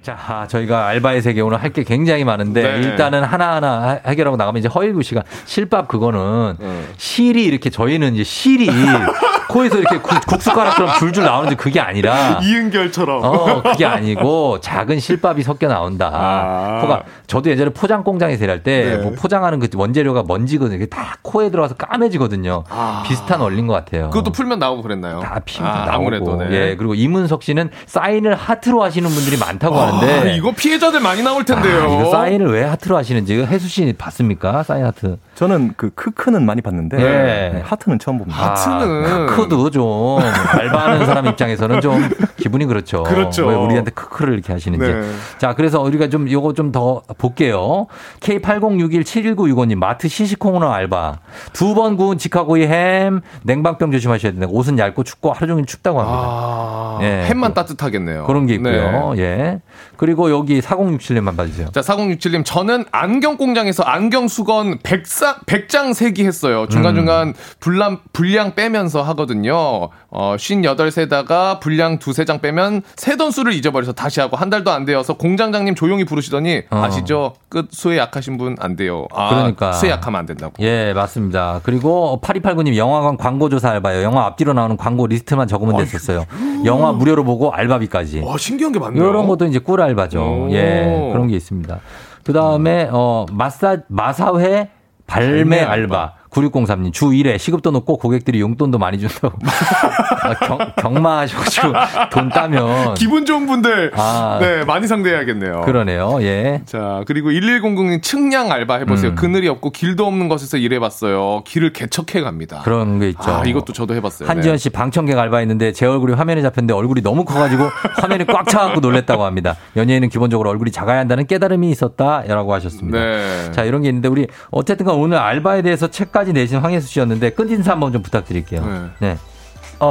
자, 저희가 알바의 세계 오늘 할 게 굉장히 많은데 네. 일단은 하나하나 해결하고 나가면 이제 허일구 씨가 실밥 그거는 실이 이렇게 저희는 이제 실이 코에서 이렇게 국숟가락처럼 줄줄 나오는데 그게 아니라 이은결처럼 그게 아니고 작은 실밥이 섞여 나온다. 코가 저도 예전에 포장 공장에서 일할 때 뭐 포장하는 그 원재료가 먼지거든요. 이게 다 코에 들어가서 까매지거든요. 비슷한 원리인 것 같아요. 그것도 풀면 나오고 그랬나요? 다 피면 나오고. 아무래도 네. 예, 그리고 이문석 씨는 사인을 하트로 하시는 분들이 많다고 하는데. 네. 이거 피해자들 많이 나올 텐데요. 이거 사인을 왜 하트로 하시는지 혜수 씨 봤습니까? 사인 하트. 저는 그 크크는 많이 봤는데 네. 하트는 처음 봅니다. 하트는 크크도 좀 알바하는 사람 입장에서는 좀 기분이 그렇죠. 그렇죠. 왜 우리한테 크크를 이렇게 하시는지. 네. 자, 그래서 우리가 좀 요거 좀 더 볼게요. K80617196 5님 마트 시시콩으로 알바. 2번 구운 직화구이 햄 냉방병 조심하셔야 된다. 옷은 얇고 춥고 하루 종일 춥다고 합니다. 예. 햄만 따뜻하겠네요. 그런 게 있고요. 네. 예. 그리고 여기 4067님만 봐주세요. 자, 4067님. 저는 안경 공장에서 안경 수건 100장 세기했어요. 중간중간 분량 빼면서 하거든요. 58세다가 분량 2-3장 빼면 세던 수를 잊어버려서 다시 하고 한 달도 안 되어서 공장장님 조용히 부르시더니 아시죠? 끝 수에 약하신 분 안 돼요. 아, 그러니까. 수에 약하면 안 된다고. 예, 맞습니다. 그리고 8289님. 영화관 광고조사 알바예요. 영화 앞뒤로 나오는 광고 리스트만 적으면 됐었어요. 영화 무료로 보고 알바비까지. 와, 신기한 게 많네요. 이런 것도 이제 꿀 알바죠. 예, 그런 게 있습니다. 그 다음에 마사회 발매 알바. 9603님 주 1회 시급도 높고 고객들이 용돈도 많이 준다고 경마하셔가지고 돈 따면 기분 좋은 분들 네 많이 상대해야겠네요. 그러네요. 예. 자 그리고 1100님 측량 알바 해보세요. 그늘이 없고 길도 없는 곳에서 일해봤어요. 길을 개척해 갑니다. 그런 게 있죠. 이것도 저도 해봤어요. 한지연 씨 방청객 알바했는데 제 얼굴이 화면에 잡혔는데 얼굴이 너무 커가지고 화면이 꽉 차갖고 놀랬다고 합니다. 연예인은 기본적으로 얼굴이 작아야 한다는 깨달음이 있었다라고 하셨습니다. 네. 자 이런 게 있는데 우리 어쨌든간 오늘 알바에 대해서 책까지 내신 황혜수 씨였는데 끝 인사 한번 좀 부탁드릴게요. 네. 네.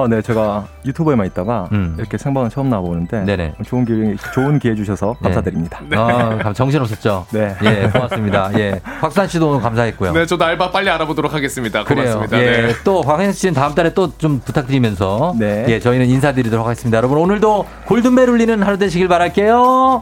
네, 제가 유튜브에만 있다가 이렇게 생방은 처음 나와보는데 네네. 좋은 기회 주셔서 감사드립니다. 네. 정신 없었죠? 네. 예, 고맙습니다. 예, 곽수산 씨도 오늘 감사했고요. 네, 저도 알바 빨리 알아보도록 하겠습니다. 고맙습니다. 예, 네. 또 황혜수 씨는 다음 달에 또 좀 부탁드리면서 네. 예, 저희는 인사드리도록 하겠습니다. 여러분 오늘도 골든벨 울리는 하루 되시길 바랄게요.